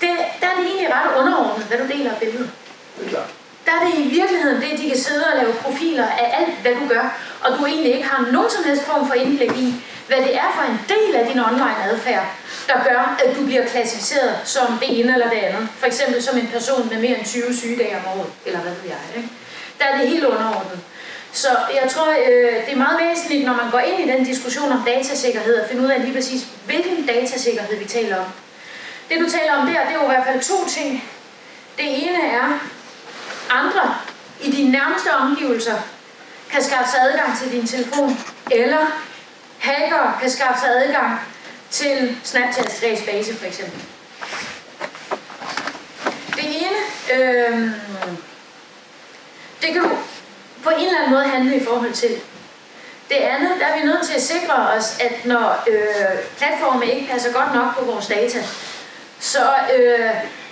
der er det egentlig ret underordnet, hvad du deler af billedet. Det er klart. Der er det i virkeligheden det, de kan sidde og lave profiler af alt, hvad du gør, og du egentlig ikke har nogen som helst form for indblik i, hvad det er for en del af din online-adfærd, der gør, at du bliver klassificeret som det ene eller det andet. For eksempel som en person med mere end 20 sygedage om året, eller hvad ved jeg. Ikke? Der er det helt underordnet. Så jeg tror, det er meget væsentligt, når man går ind i den diskussion om datasikkerhed, at finde ud af lige præcis, hvilken datasikkerhed vi taler om. Det du taler om der, det er jo i hvert fald to ting. Det ene er, andre i dine nærmeste omgivelser kan skaffe sig adgang til din telefon, eller hacker kan skaffe sig adgang til Snapchats database for eksempel. Det ene, det kan på en eller anden måde handle i forhold til. Det andet, der er vi nødt til at sikre os, at når platformen ikke passer godt nok på vores data,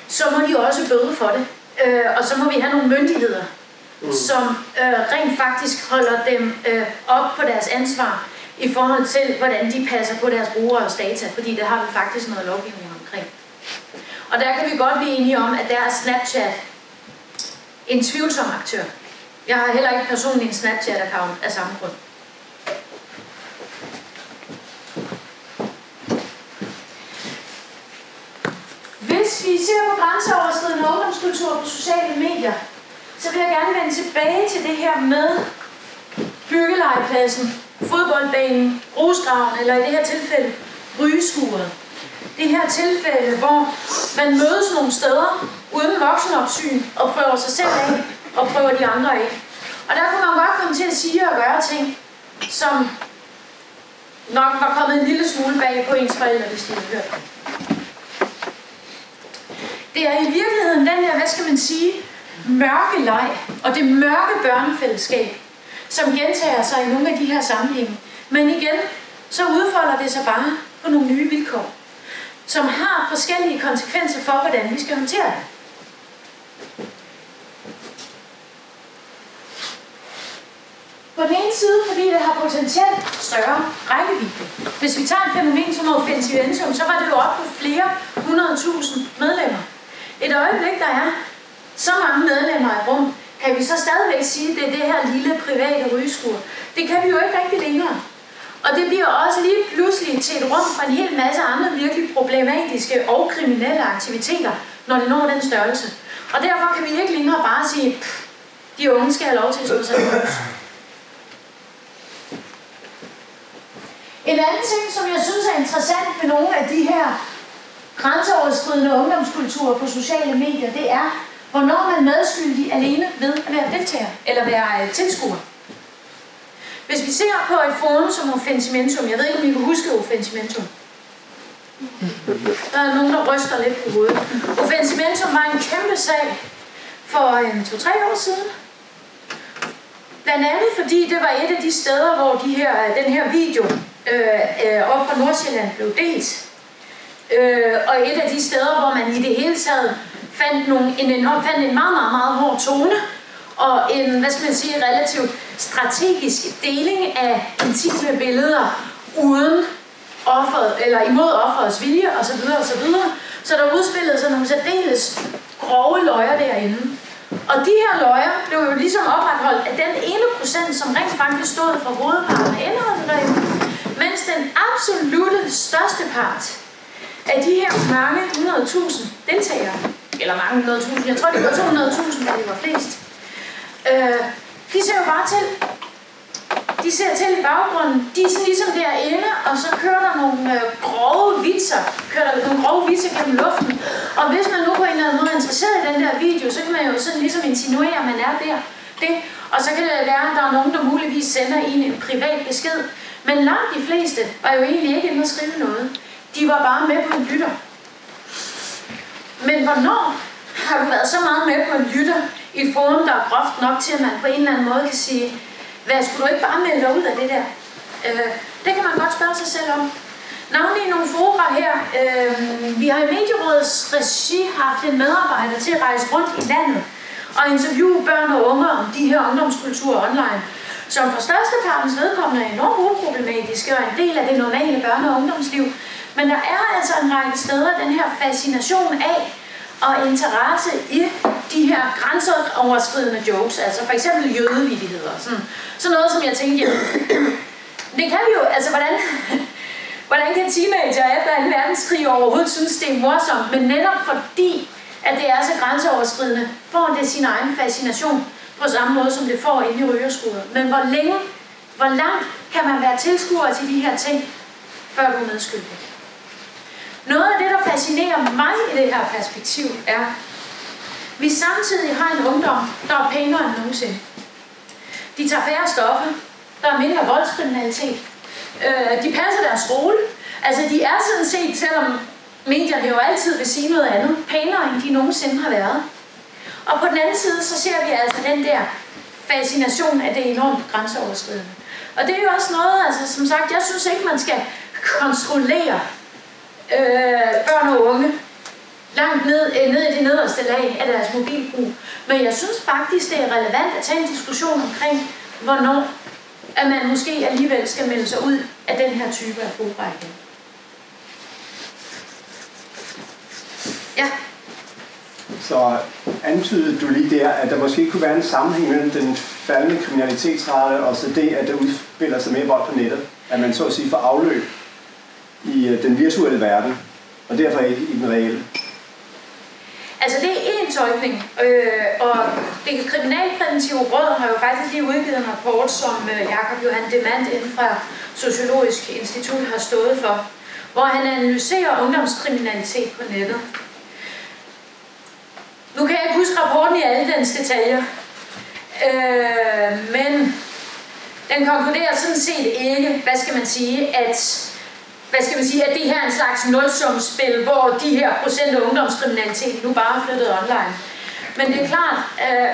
så må de også bøde for det. Og så må vi have nogle myndigheder, som rent faktisk holder dem op på deres ansvar i forhold til, hvordan de passer på deres brugeres data, fordi der har vi faktisk noget lovgivning omkring. Og der kan vi godt blive enige om, at der er Snapchat en tvivlsom aktør. Jeg har heller ikke personligt en Snapchat-account af samme grund. Hvis vi ser på grænseoverskridende ungdomskultur på sociale medier, så vil jeg gerne vende tilbage til det her med byggelegepladsen, fodboldbanen, grusgraven eller i det her tilfælde rygeskuret. Det her tilfælde, hvor man mødes nogle steder uden voksenopsyn og prøver sig selv af og prøver de andre af. Og der kunne man godt komme til at sige og gøre ting, som nok var kommet en lille smule bag på ens forældre, hvis de havde hørt. Det er i virkeligheden den her, hvad skal man sige, mørke leg og det mørke børnefællesskab, som gentager sig i nogle af de her sammenhænge. Men igen, så udfolder det sig bare på nogle nye vilkår, som har forskellige konsekvenser for, hvordan vi skal håndtere det. På den ene side, fordi det har potentielt større rækkevidde. Hvis vi tager et fænomen som Offensimentum, så var det jo op på flere 100.000 medlemmer. Et øjeblik, der er så mange medlemmer i rum, kan vi så stadigvæk sige, at det er det her lille private rygeskur. Det kan vi jo ikke rigtig længere. Og det bliver også lige pludselig til et rum for en hel masse andre virkelig problematiske og kriminelle aktiviteter, når det når den størrelse. Og derfor kan vi ikke længere bare sige, de unge skal have lov til at slå sig i løs. En anden ting, som jeg synes er interessant med nogle af de her grænseoverskridende ungdomskulturer på sociale medier, det er, hvornår man er medskyldig alene ved at være deltager eller være tilskuer. Hvis vi ser på et forum som Offensimentum, jeg ved ikke, om I kan huske Offensimentum. Der er nogen, der ryster lidt på hovedet. Offensimentum var en kæmpe sag for 2-3 år siden. Blandt andet fordi det var et af de steder, hvor den her video op fra Nordsjælland blev delt. Og et af de steder, hvor man i det hele taget fandt en meget, meget, meget hård tone og en, hvad skal man sige, relativt strategisk deling af intime billeder uden offeret, eller imod offerets vilje osv. osv. Så der udspillede sig nogle særdeles grove løjer derinde. Og de her løjer blev jo ligesom opretholdt af den ene procent, som rent faktisk stod for hovedparten af indholdsreglen, mens den absolutte største part af de her mange 100.000 deltagere, eller mange 100.000, jeg tror det var 200.000, da det var flest, de ser jo bare til. De ser til i baggrunden. De er sådan ligesom derinde, og så kører der nogle grove vitser. Gennem luften. Og hvis man nu på en eller anden måde er interesseret i den der video, så kan man jo sådan ligesom insinuere, at man er der. Det. Og så kan det være, at der er nogen, der muligvis sender en privat besked. Men langt de fleste var jo egentlig ikke inde og skrive noget. De var bare med på en lytter. Men hvornår har du været så meget med på en lytter i et forum, der er groft nok til, at man på en eller anden måde kan sige, hvad, skulle du ikke bare melde dig ud af det der? Det kan man godt spørge sig selv om. Navnlig nogle fora her. Vi har i Medierådets regi haft en medarbejder til at rejse rundt i landet og interviewe børn og unge om de her ungdomskulturer online, som for størstepartens vedkommende er enormt uproblematiske og en del af det normale børne- og ungdomsliv. Men der er altså en række steder den her fascination af og interesse i de her grænseoverskridende jokes, altså for eksempel jødevidigheder. Sådan noget, som jeg tænkte, det kan vi jo, altså hvordan kan teenager efter 2. verdenskrig overhovedet synes, det er morsomt, men netop fordi, at det er så grænseoverskridende, får det sin egen fascination på samme måde, som det får inde i rygerskuret. Men hvor langt kan man være tilskuer til de her ting, før du er medskyldig? Noget af det, der fascinerer mig i det her perspektiv, er, at vi samtidig har en ungdom, der er pænere end nogensinde. De tager færre stoffer, der er mindre voldskriminalitet, de passer deres skole, altså de er sådan set, selvom medierne jo altid vil sige noget andet, pænere end de nogensinde har været. Og på den anden side, så ser vi altså den der fascination af det enormt grænseoverskridende. Og det er jo også noget, altså som sagt, jeg synes ikke, man skal kontrollere børn og unge langt ned i det nederste lag af deres mobilbrug. Men jeg synes faktisk, det er relevant at tage en diskussion omkring, hvornår at man måske alligevel skal melde sig ud af den her type af forberedning. Ja. Så antydede du lige der, at der måske kunne være en sammenhæng mellem den faldende kriminalitetsrate og så det, at der udspiller sig mere vold på nettet. At man så at sige får afløb i den virtuelle verden, og derfor ikke i den reelle. Altså det er én tolkning, og det Kriminalpræventive Råd har jo faktisk lige udgivet en rapport, som Jakob Johan Demand inden fra Sociologisk Institut har stået for, hvor han analyserer ungdomskriminalitet på nettet. Nu kan jeg ikke huske rapporten i alle dens detaljer, men Den konkluderer sådan set ikke, at det her er en slags nulsumsspil, hvor de her procent af ungdomskriminalitet nu bare er flyttet online. Men det er klart,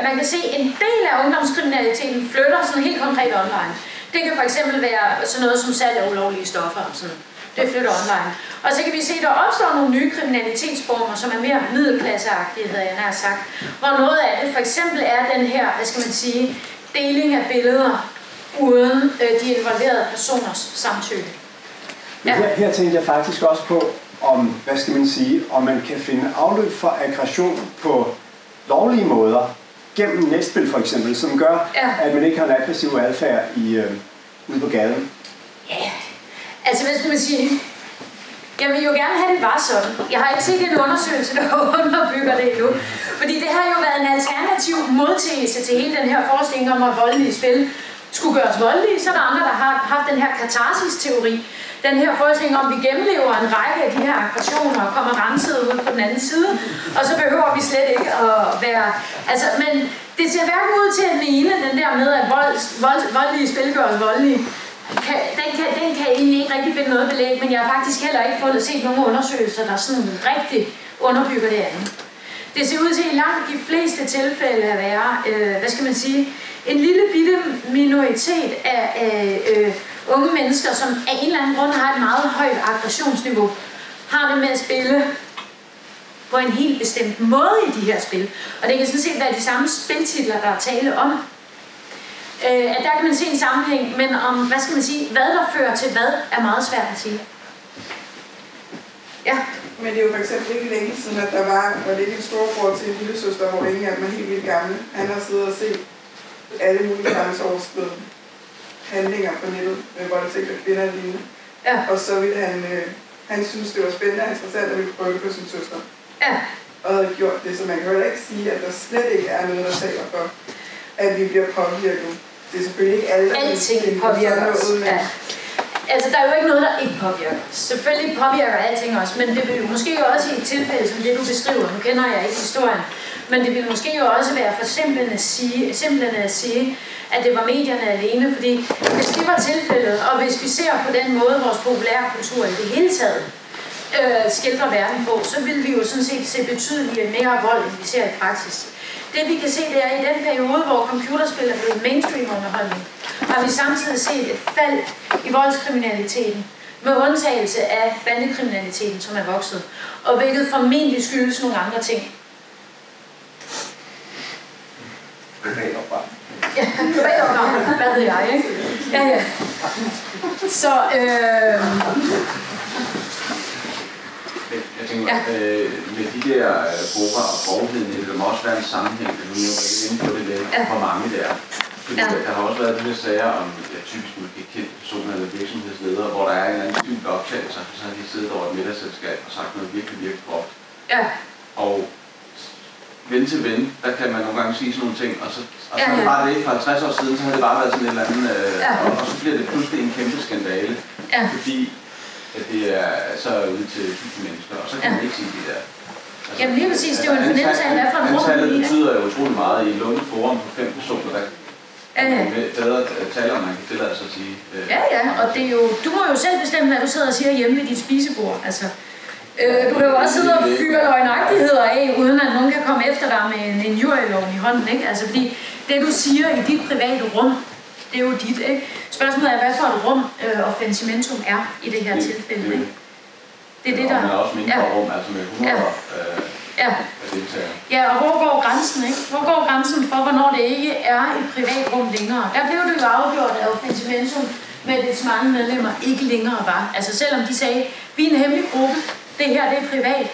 man kan se, at en del af ungdomskriminaliteten flytter sådan helt konkret online. Det kan fx være sådan noget som salg af ulovlige stoffer og sådan. Det flytter online. Og så kan vi se, at der opstår nogle nye kriminalitetsformer, som er mere middelklasseagtige, havde jeg nær sagt. Hvor noget af det fx er den her, deling af billeder uden de involverede personers samtykke. Ja. Her tænkte jeg faktisk også på, om man kan finde afløb for aggression på lovlige måder, gennem netspil for eksempel, som gør, at man ikke har en aggressiv adfærd ude på gaden. Ja, jeg vil jo gerne have, det var sådan. Jeg har ikke set en undersøgelse, der underbygger det endnu. Fordi det har jo været en alternativ modtagelse til hele den her forskning om, at voldelige spil skulle gøres voldelige. Så er der andre, der har haft den her katarsis-teori. Den her forskning om, at vi gennemlever en række af de her aggressioner og kommer renset ud på den anden side. Og så behøver vi slet ikke at være... men det ser hverken ud til at mene den der med, at voldelige spil gøres voldelige. Den kan egentlig ikke rigtig finde noget belæg, men jeg har faktisk heller ikke fået set nogle undersøgelser, der sådan rigtig underbygger det andet. Det ser ud til i langt de fleste tilfælde at være, en lille bitte minoritet af unge mennesker, som af en eller anden grund har et meget højt aggressionsniveau, har det med at spille på en helt bestemt måde i de her spil. Og det kan sådan set være de samme spiltitler, der er tale om. At der kan man se en sammenhæng, men om, hvad der fører til hvad, er meget svært at sige. Ja. Men det er jo for eksempel ikke længe siden, at der var lidt en storbror til en lille søster, hvor ingen af dem er helt vildt gamle. Han har siddet og set alle mulige grænseoverskridende handlinger på nettet, hvor der tænker kvinder og lignende. Ja. Og så ville han synes, det var spændende og interessant, at ville prøve på sin søster. Ja. Og havde gjort det, så man kan jo ikke sige, at der slet ikke er noget, der taler for, at vi bliver påvirket. Det er selvfølgelig ikke alle, der påvirker os. Ja. Der er jo ikke noget, der ikke påvirker os. Selvfølgelig påvirker alting os, men det vil jo måske også i et tilfælde, som det du beskriver, nu kender jeg ikke historien, men det vil måske jo også være for simpelthen at sige, at det var medierne alene, fordi hvis det var tilfældet, og hvis vi ser på den måde, vores populære kultur i det hele taget skildrer verden på, så vil vi jo sådan set se betydeligt mere vold, end vi ser i praksis. Det vi kan se, det er, at i den periode, hvor computerspil er blevet mainstream-underholdning, har vi samtidig set et fald i voldskriminaliteten, med undtagelse af bandekriminaliteten, som er vokset, og hvilket formentlig skyldes nogle andre ting. Privatopgang, hvad ved jeg, ikke? Ja. Så, jeg tænker, med de der grupper og borgerheden, det må også være en sammenhæng, men nu er jeg ikke inde på det med, hvor mange det er. Fordi der har også været de der sager om, typisk måske kendte personer eller virksomhedsledere, hvor der er en eller anden type optagelser, så har de siddet over et middagsselskab og sagt noget virkelig groft. Ja. Og ven til ven, der kan man nogle gange sige sådan nogle ting, og så var det for 50 år siden, så havde det bare været sådan et eller andet, og så bliver det pludselig en kæmpe skandale, fordi at det er så ude til 1000 mennesker, og så kan man ikke sige det der. Jamen lige præcis, det er jo en fornemmelse af, hvad for en rum. Antallet betyder jo utrolig meget i et lukket forum på 5 personer, der bedre taler, man kan tillade sig at sige. Og det er jo, du må jo selv bestemme, hvad du sidder og siger hjemme ved dit spisebord, du kan jo også sidde og fyre løgnagtigheder af, uden at nogen kan komme efter dig med en injurieloven i hånden, ikke? Fordi det, du siger i dit private rum, det er jo dit, ikke? Spørgsmålet er, hvad for et rum Offensimentum er i det her tilfælde, ikke? Det er det, der... Men også mindre rum, med 100 deltagere. Ja, og hvor går grænsen, ikke? Hvor går grænsen for, hvornår det ikke er et privat rum længere? Der blev det jo afgjort af Offensimentum med, at dets mange medlemmer ikke længere var. Selvom de sagde, vi er en hemmelig gruppe, det her, det er privat,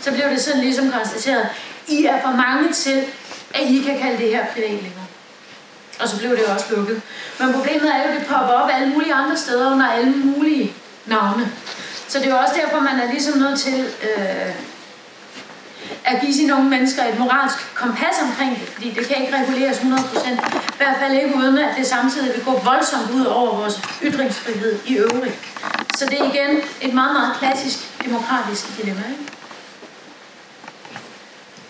så blev det sådan ligesom konstateret, I er for mange til, at I kan kalde det her privat længere. Og så blev det også lukket. Men problemet er jo, at det popper op alle mulige andre steder under alle mulige navne. Så det er jo også derfor, man er ligesom nødt til at give sine unge mennesker et moralsk kompas omkring det, fordi det kan ikke reguleres 100%. I hvert fald ikke uden, at det samtidig vil gå voldsomt ud over vores ytringsfrihed i øvrigt. Så det er igen et meget, meget klassisk demokratisk dilemma, ikke?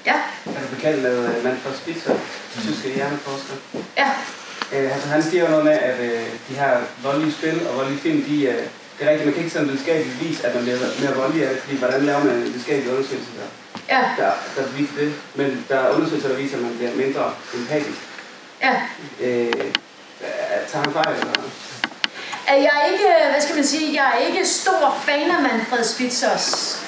Ja? Jeg har bekendt med en mand fra Spiser, tyske hjerneforsker. Ja. Altså, han siger jo noget med, at de her voldelige spil og voldelige film, det er rigtigt, man kan ikke sådan videnskabeligt vise, at man bliver mere voldelig af det, fordi hvordan laver man en videnskabelig undersøgelse der viser det? Men der er undersøgelser, der viser, at man bliver mindre empatisk. Ja. Tager han fejl eller noget? Jeg er ikke, jeg er ikke stor fan af Manfred Spitzers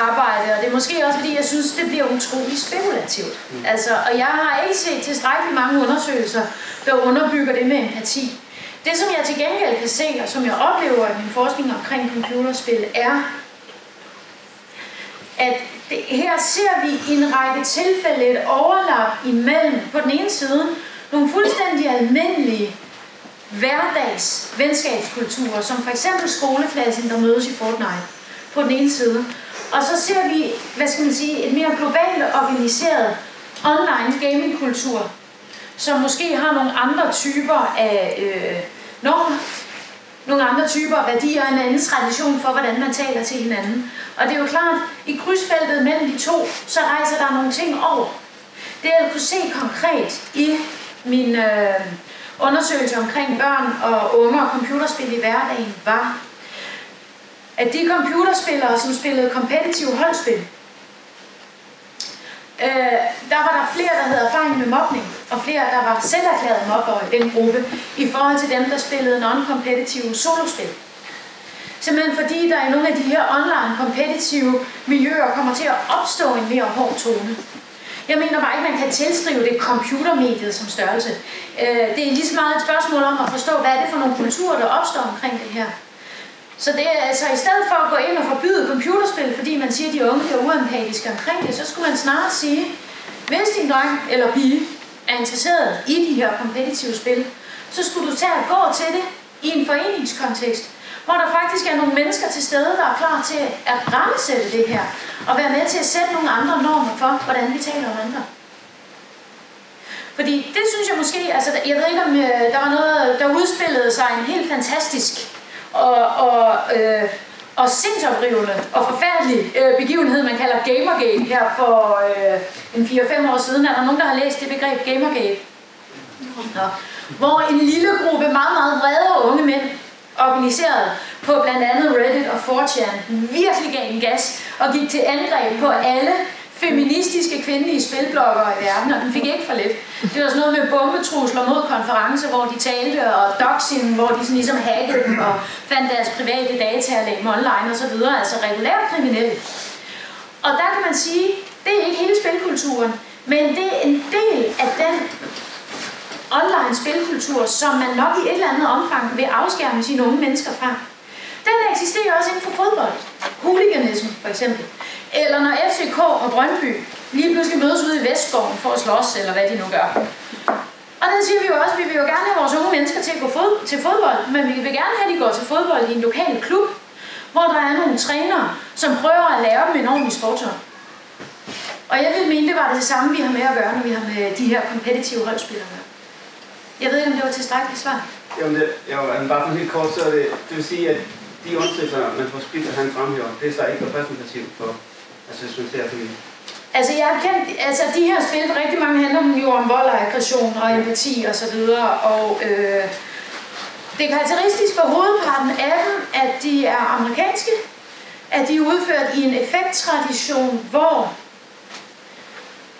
arbejde, og det er måske også, fordi jeg synes, det bliver utroligt spekulativt. Mm. Altså, og jeg har ikke set tilstrækkeligt mange undersøgelser, der underbygger det med empati. Det, som jeg til gengæld kan se, og som jeg oplever i min forskning omkring computerspil, er, at det, her ser vi i en række tilfælde et overlap imellem, på den ene side, nogle fuldstændig almindelige hverdags venskabskulturer, som for eksempel skoleklassen, der mødes i Fortnite, på den ene side. Og så ser vi, et mere globalt organiseret online gamingkultur, som måske har nogle andre typer af normer, nogle andre typer af værdier og en anden tradition for, hvordan man taler til hinanden. Og det er jo klart, i krydsfeltet mellem de to, så rejser der nogle ting over. Det jeg kunne se konkret i min undersøgelse omkring børn og unge og computerspil i hverdagen var, at de computerspillere, som spillede kompetitive holdspil, der var der flere, der havde erfaring med mobning, og flere, der var selverklærede mobbere i den gruppe, i forhold til dem, der spillede non-kompetitive solospil. Simpelthen fordi der i nogle af de her online-kompetitive miljøer kommer til at opstå en mere hård tone. Jeg mener bare ikke, man kan tilskrive det computermediet som størrelse. Det er lige så meget et spørgsmål om at forstå, hvad er det for nogle kulturer, der opstår omkring det her. Så det er, altså, i stedet for at gå ind og forbyde computerspil, fordi man siger, at de unge er uempatiske omkring det, så skulle man snart sige, hvis din dreng eller pige er interesseret i de her kompetitive spil, så skulle du tage og gå til det i en foreningskontekst, hvor der faktisk er nogle mennesker til stede, der er klar til at rammesætte det her, og være med til at sætte nogle andre normer for, hvordan vi taler om andre. Fordi det synes jeg måske, altså jeg ved ikke om der var noget, der udspillede sig en helt fantastisk og sindsoprivende og forfærdelig begivenhed, man kalder Gamergate her for en 4-5 år siden. Er der nogen, der har læst det begreb Gamergate? Nå. Hvor en lille gruppe meget, meget vrede unge mænd, organiseret på blandt andet Reddit og 4chan, virkelig gav en gas og gik til angreb på alle feministiske kvindelige spilbloggere i verden, og den fik ikke for lidt. Det var sådan noget med bombetrusler mod konferencer, hvor de talte, og doxing, hvor de sådan ligesom hackede dem og fandt deres private data og lagde dem online og så videre, altså regulært kriminelle. Og der kan man sige, det er ikke hele spilkulturen, men det er en del af den online spilkultur, som man nok i et eller andet omfang vil afskærme sine unge mennesker fra. Den eksisterer også inden for fodbold. Hooliganisme, for eksempel. Eller når FCK og Brøndby lige pludselig mødes ude i Vestskoven for at slås, eller hvad de nu gør. Og der siger vi jo også, at vi vil jo gerne have vores unge mennesker til at gå til fodbold, men vi vil gerne have, at de går til fodbold i en lokal klub, hvor der er nogle trænere, som prøver at lære dem en ordentlig sportshold. Og jeg vil mene, det var det samme, vi har med at gøre, når vi har med de her kompetitive holdspillere. Jeg ved ikke, om det var tilstrækkeligt svar. Jamen bare helt kort, så det vil sige, at de undersøgelser, man får spidt, han fremhæver, det er så ikke repræsentativt for, altså hvis man ser sådan. Altså jeg har kendt, altså de her spil, rigtig mange handler jo om vold og aggression og empati og så videre, og det er karakteristisk for hovedparten af dem, at de er amerikanske, at de er udført i en effekttradition, hvor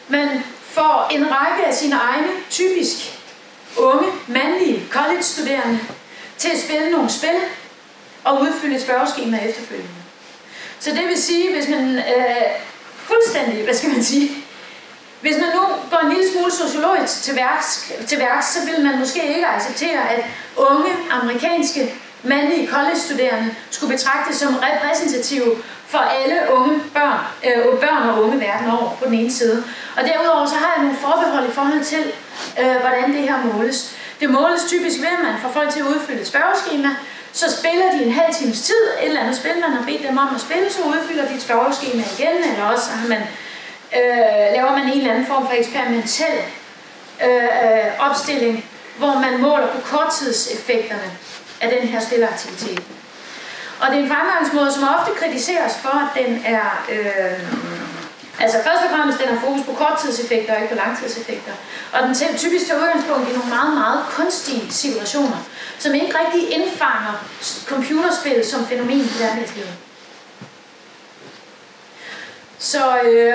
man får en række af sine egne, typisk unge, mandlige college-studerende til at spille nogle spil, og udfylde et spørgeskema efterfølgende. Så det vil sige, hvis man fuldstændig, hvis man nu går en lille smule sociologisk til værks, så vil man måske ikke acceptere, at unge amerikanske mandlige college-studerende skulle betragtes som repræsentative for alle unge børn, børn og unge verden over på den ene side. Og derudover så har jeg nogle forbehold i forhold til, hvordan det her måles. Det måles typisk ved, at man får folk til at udfylde et spørgeskema, så spiller de en halv times tid et eller andet spil, man har bedt dem om at spille, så udfylder de et spørgeskema igen, eller også har man, laver man en eller anden form for eksperimentel opstilling, hvor man måler på korttidseffekterne af den her spilleraktivitet. Og det er en fremgangsmåde, som ofte kritiseres for, at den er Altså først og fremmest, den har fokus på korttidseffekter og ikke på langtidseffekter. Og den typisk tager udgangspunkt i nogle meget, meget kunstige situationer, som ikke rigtig indfanger computerspil som fænomen i hverdagslivet.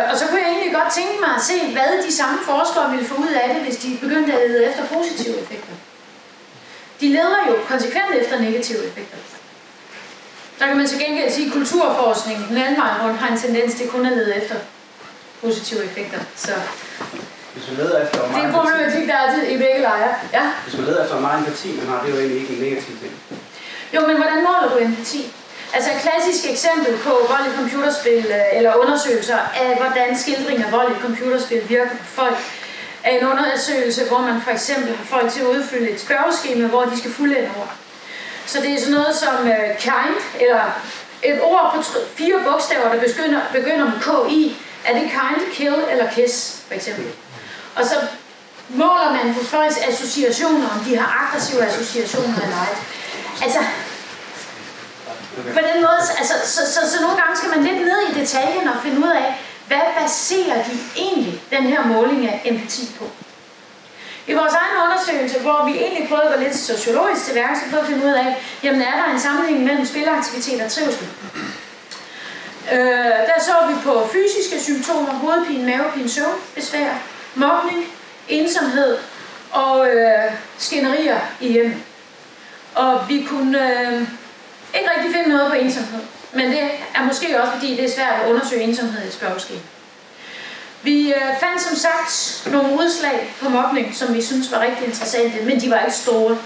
Og så kunne jeg egentlig godt tænke mig at se, hvad de samme forskere ville få ud af det, hvis de begyndte at lede efter positive effekter. De leder jo konsekvent efter negative effekter. Der kan man til gengæld sige, at kulturforskningen den anden vej rundt har en tendens til kun at lede efter positive effekter. Så hvis man leder efter, det er problematik, der er i begge lejre. Ja? Hvis man leder efter, hvor meget empati man har, det er jo egentlig ikke en negativ ting. Jo, men hvordan måler du empati? Altså et klassisk eksempel på vold i computerspil, eller undersøgelser af, hvordan skildring af vold i computerspil virker på folk, er en undersøgelse, hvor man for eksempel har folk til at udfylde et spørgeskema, hvor de skal fuldende ord. Så det er sådan noget som kind, eller et ord på 4 bogstaver, der begynder med KI. Er det kind, kill eller kiss, for eksempel? Og så måler man på folks associationer, om de har aggressive associationer eller ej. Altså, på den måde, altså, så nogle gange skal man lidt ned i detaljen og finde ud af, hvad baserer de egentlig den her måling af empati på? I vores egen undersøgelse, hvor vi egentlig prøvede at gå lidt sociologisk til værks, prøvede at finde ud af, jamen er der en sammenhæng mellem spilaktivitet og trivsel? Der så vi på fysiske symptomer, hovedpine, mavepine, søvnbesvær, mobning, ensomhed og skænderier i hjemmet. Og vi kunne ikke rigtig finde noget på ensomhed, men det er måske også fordi, det er svært at undersøge ensomhed i et spørgeskema. Vi fandt som sagt nogle udslag på mobning, som vi synes var rigtig interessante, men de var ikke store.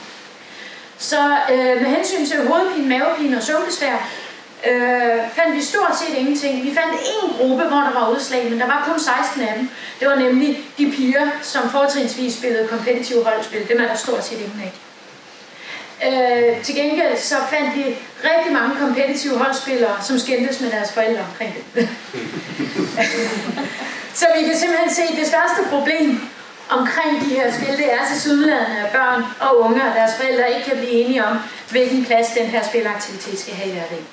Så med hensyn til hovedpine, mavepine og søvnbesvær, fandt vi stort set ingenting. Vi fandt én gruppe, hvor der var udslag, men der var kun 16 af dem. Det var nemlig de piger, som fortrinsvis spillede kompetitive holdspil. Dem er der stort set ingen af. Til gengæld så fandt vi rigtig mange kompetitive holdspillere, som skændtes med deres forældre omkring det. Så vi kan simpelthen se, at det største problem omkring de her spil, det er tilsyneladende, at børn og unge og deres forældre ikke kan blive enige om, hvilken plads den her spilaktivitet skal have i hverdagen.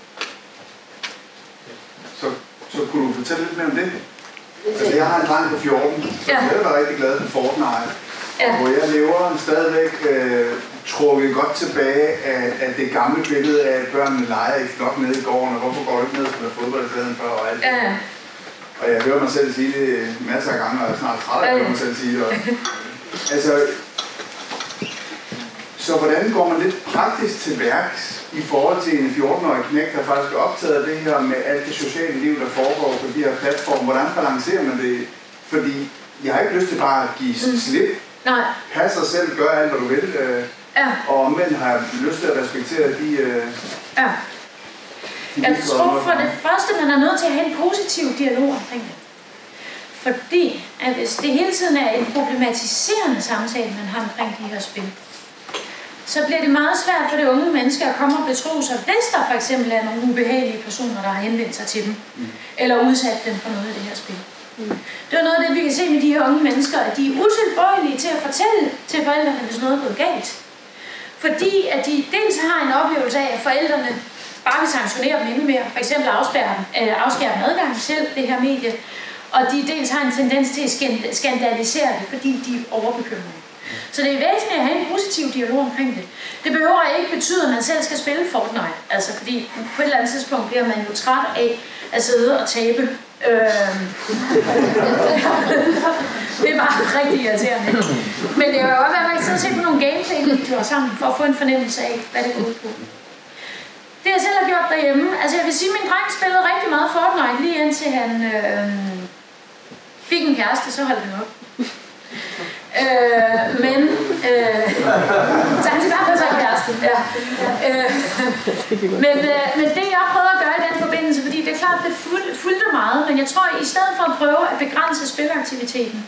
Så kunne du fortælle lidt mere om det? Altså, jeg har en dreng på 14, som selv var rigtig glad for Fortnite, og hvor jeg lever stadigvæk trukket godt tilbage af det gamle billede af, at børnene leger i flok nede i gården, og hvorfor går du ikke ned og spiller fodbold i stedet for, og alt det. Og jeg hører mig selv sige det masser af gange, og jeg er snart 30, jeg hører mig selv sige det. Altså, så hvordan går man lidt praktisk til værks i forhold til en 14-årig knæk, der faktisk er optaget af det her med alt det sociale liv, der foregår på de her platforme? Hvordan balancerer man det? Fordi jeg har ikke lyst til bare at give slip. Nej. Pas dig selv, gør alt, hvad du vil. Og omvendt har jeg lyst til at respektere de... Jeg tror for det første, man er nødt til at have en positiv dialog omkring det. Fordi at hvis det hele tiden er en problematiserende samtale, man har omkring de her spil, så bliver det meget svært for det unge menneske at komme og betro sig, hvis der for eksempel er nogle ubehagelige personer, der har henvendt sig til dem, eller udsat dem for noget af det her spil. Det er noget af det, vi kan se med de her unge mennesker, at de er utilbøjelige til at fortælle til forældrene, hvis noget er gået galt. Fordi at de dels har en oplevelse af, at forældrene bare vil sanktionere dem endnu mere, f.eks. afskære dem adgang til det her medie, og de dels har en tendens til at skandalisere det, fordi de er overbekymrede. Så det er væsentligt at have en positiv dialog omkring det. Det behøver ikke betyde, at man selv skal spille Fortnite, altså fordi på et eller andet tidspunkt bliver man jo træt af at sidde og tabe. Det er bare rigtig irriterende. Men det er jo også, at man kan se på nogle gameplay-videoer sammen, for at få en fornemmelse af, hvad det går ud på. Det jeg selv har gjort derhjemme, altså jeg vil sige, at min dreng spillede rigtig meget Fortnite, lige indtil han fik en kæreste, så holdt han op. Så han skal bare få sig en kæreste. Ja. Men det jeg prøvede at gøre i den forbindelse, fordi det er klart, at det fulgte meget, men jeg tror, at i stedet for at prøve at begrænse spilaktiviteten,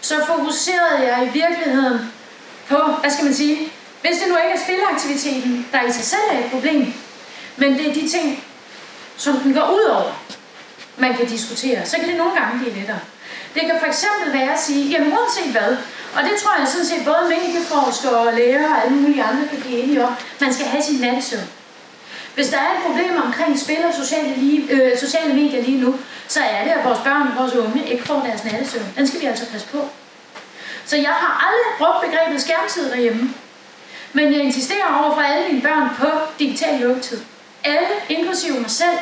så fokuserede jeg i virkeligheden på, hvad skal man sige, hvis det nu ikke er spilaktiviteten, der i sig selv er et problem, men det er de ting, som den går ud over, man kan diskutere, så kan det nogle gange blive lettere. Det kan fx være at sige, jamen uanset hvad, og det tror jeg sådan set både medieforskere og læger og alle mulige andre kan blive enige om, man skal have sin nattesøvn. Hvis der er et problem omkring spil og sociale medier lige nu, så er det, at vores børn og vores unge ikke får deres nattesøvn. Den skal vi altså passe på. Så jeg har aldrig brugt begrebet skærmtid derhjemme. Men jeg insisterer overfor alle mine børn på digital lukketid. Alle, inklusive mig selv,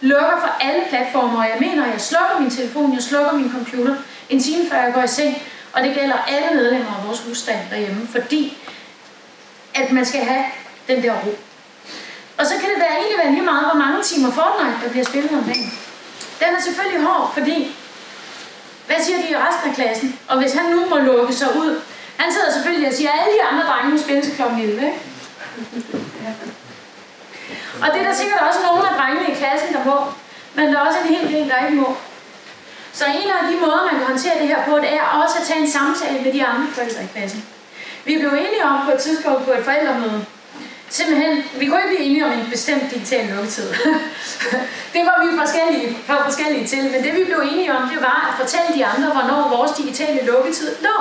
lukker for alle platformer, og jeg mener, at jeg slukker min telefon, jeg slukker min computer en time før jeg går i seng, og det gælder alle medlemmer af vores husstand derhjemme, fordi at man skal have den der ro. Og så kan det egentlig være lige meget, hvor mange timer Fortnite der bliver spillet om dagen. Den er selvfølgelig hård, fordi hvad siger de i resten af klassen? Og hvis han nu må lukke sig ud, han sidder selvfølgelig og siger, at alle de andre drenge må spille til kl. 11, ikke? Ja. Og det er der sikkert også nogle af drengene i klassen, der må, men der er også en hel del, der ikke må. Så en af de måder, man kan håndtere det her på, det er også at tage en samtale med de andre forældre i klassen. Vi blev enige om på et tidspunkt på et forældremøde. Simpelthen, vi kunne ikke blive enige om en bestemt digital lukketid. Det var vi forskellige til, men det vi blev enige om, det var at fortælle de andre, hvornår vores digitale lukketid lå.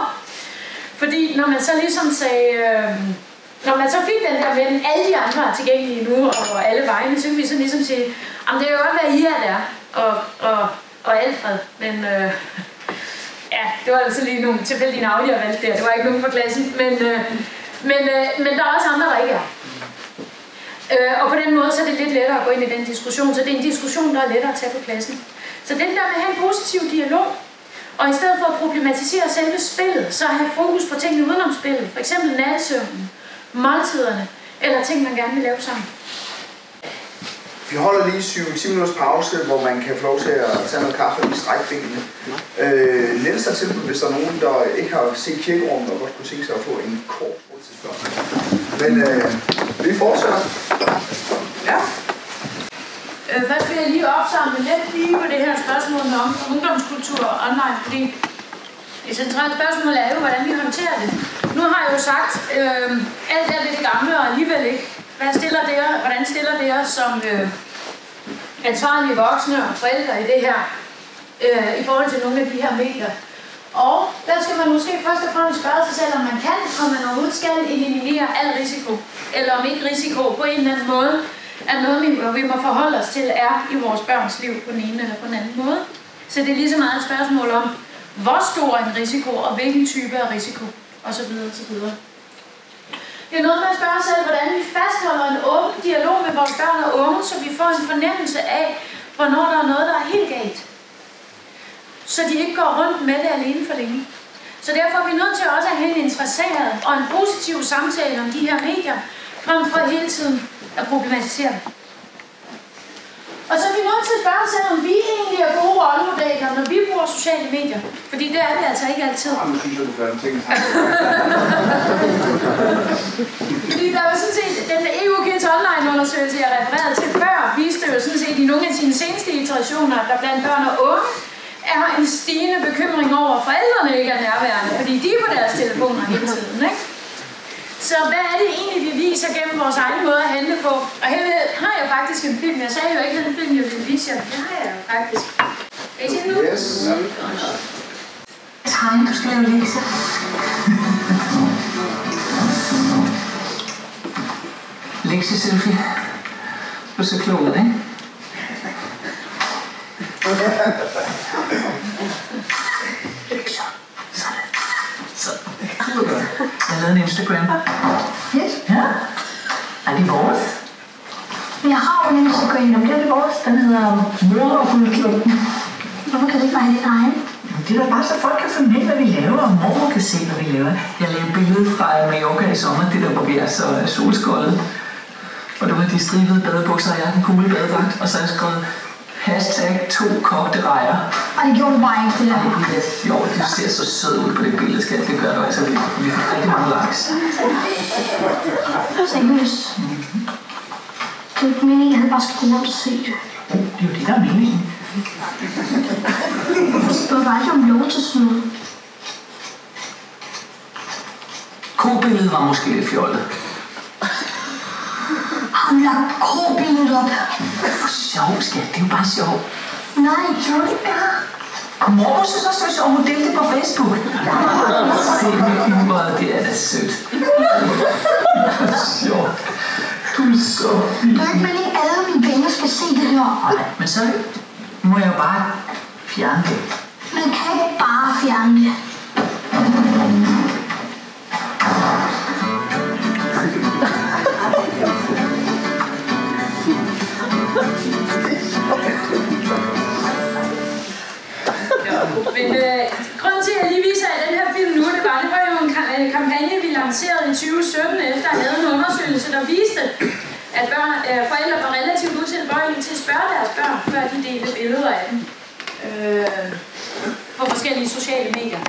Fordi når man så ligesom sagde, når man så fik den der med, alle de andre er tilgængelige nu, og alle vejene, så kan vi så ligesom sige, jamen det er jo godt, hvad I er der, og Alfred, men ja, det var altså lige nogle tilfældige navne, jeg valgte der, det var ikke nogen fra klassen, men der er også andre, der ikke er. Og på den måde, så er det lidt lettere at gå ind i den diskussion, så det er en diskussion, der er lettere at tage på klassen. Så det der med at have en positiv dialog, og i stedet for at problematisere selve spillet, så have fokus på tingene udenom spillet, f.eks. natsøvnen, måltiderne, eller ting, man gerne vil lave sammen. Vi holder lige 7-10 minutters pause, hvor man kan få lov til at tage noget kaffe og strække benene. Niels har tilbud, hvis der er nogen, der ikke har set kirkerummet, og godt kunne tænke sig at få en kort spørgsmål. Men vi fortsætter. Ja. Først vil jeg lige opsamle lidt på det her spørgsmål om ungdomskultur online, fordi et centralt spørgsmål er jo, hvordan vi håndterer det. Nu har jeg jo sagt, alt er lidt gamle og alligevel ikke. Hvordan stiller det os som ansvarlige voksne og forældre i det her, i forhold til nogle af de her medier? Og der skal man måske først og fremmest spørge sig selv, om man kan, om man overhovedet skal eliminere al risiko, eller om ikke risiko på en eller anden måde er noget, vi må forholde os til, er i vores børns liv på den ene eller på den anden måde. Så det er lige så meget et spørgsmål om, hvor stor en risiko, og hvilken type af risiko, osv. osv. Det er noget med at spørge selv, hvordan vi fastholder en åben dialog med vores børn og unge, så vi får en fornemmelse af, hvornår der er noget, der er helt galt. Så de ikke går rundt med det alene for længe. Så derfor er vi nødt til også at have en interesseret og en positiv samtale om de her medier, frem for hele tiden at problematisere dem. Og så er vi nødt til at spørge os selv, om vi egentlig er gode rollemodeller, når vi bruger sociale medier. Fordi det er det altså ikke altid. Fordi der var sådan set, den EU Kids Online-undersøgelse, jeg refererede til før, viste jo sådan set i nogle af sine seneste iterationer, der blandt børn og unge er en stigende bekymring over, at forældrene ikke er nærværende, fordi de er på deres telefoner hele tiden, ikke? Så hvad er det egentlig, vi viser gennem vores egen måde at handle på? Og her har jeg faktisk en film. Jeg sagde jo ikke, at den film, jeg ville vise jer. Det har jeg jo faktisk. Er I til nu? Yes. Tegn, du skal jo læse. Læse, Sylvie. Du er så klog, ikke? Så. Sådan. Jeg lavede en Instagram. Yes. Ja. Er det vores? Jeg har jo en Instagram, og bliver det vores? Den hedder Mjønderparken. Hvorfor kan det ikke være din egen? Det er da bare så folk kan fornemme, hvad vi laver, og mor kan se, hvad vi laver. Jeg lavede billedet fra Mallorca i sommer, det der, hvor vi er så solskoldet. Og du har de stribede badebukser, og jeg har den gule badedragt, og så har jeg skrevet #2 kogte rejer. Og det gjorde du bare ikke, det der. Jo, du ser så sød ud på det billede, skat. Det gør du altså. Vi får rigtig mange likes. Det var seriøst. Det var ikke meningen, at han bare skulle gå rundt og se det. Det er jo det, der er meningen. Jeg spørger bare ikke om lov til sådan noget. Kobilledet var måske lidt fjollet. Har du lagt kobilledet op? Sjov, skat. Det er jo bare sjov. Nej, jo det bare. Mor synes også, at hun delte det på Facebook. Se, hvor det er da sødt. Sjovt. Du så fint. Hvordan man ikke alle mine venner skal se det her? Nej, men så må jeg jo bare fjerne det. Man kan ikke bare fjerne det. Men grunden til, at jeg lige viser den her film nu, det var jo en kampagne, vi lancerede i 2017, efter at have lavet en undersøgelse, der viste, at forældre var relativt utilbøjelige til at spørge deres børn, før de delte billeder af dem på forskellige sociale medier.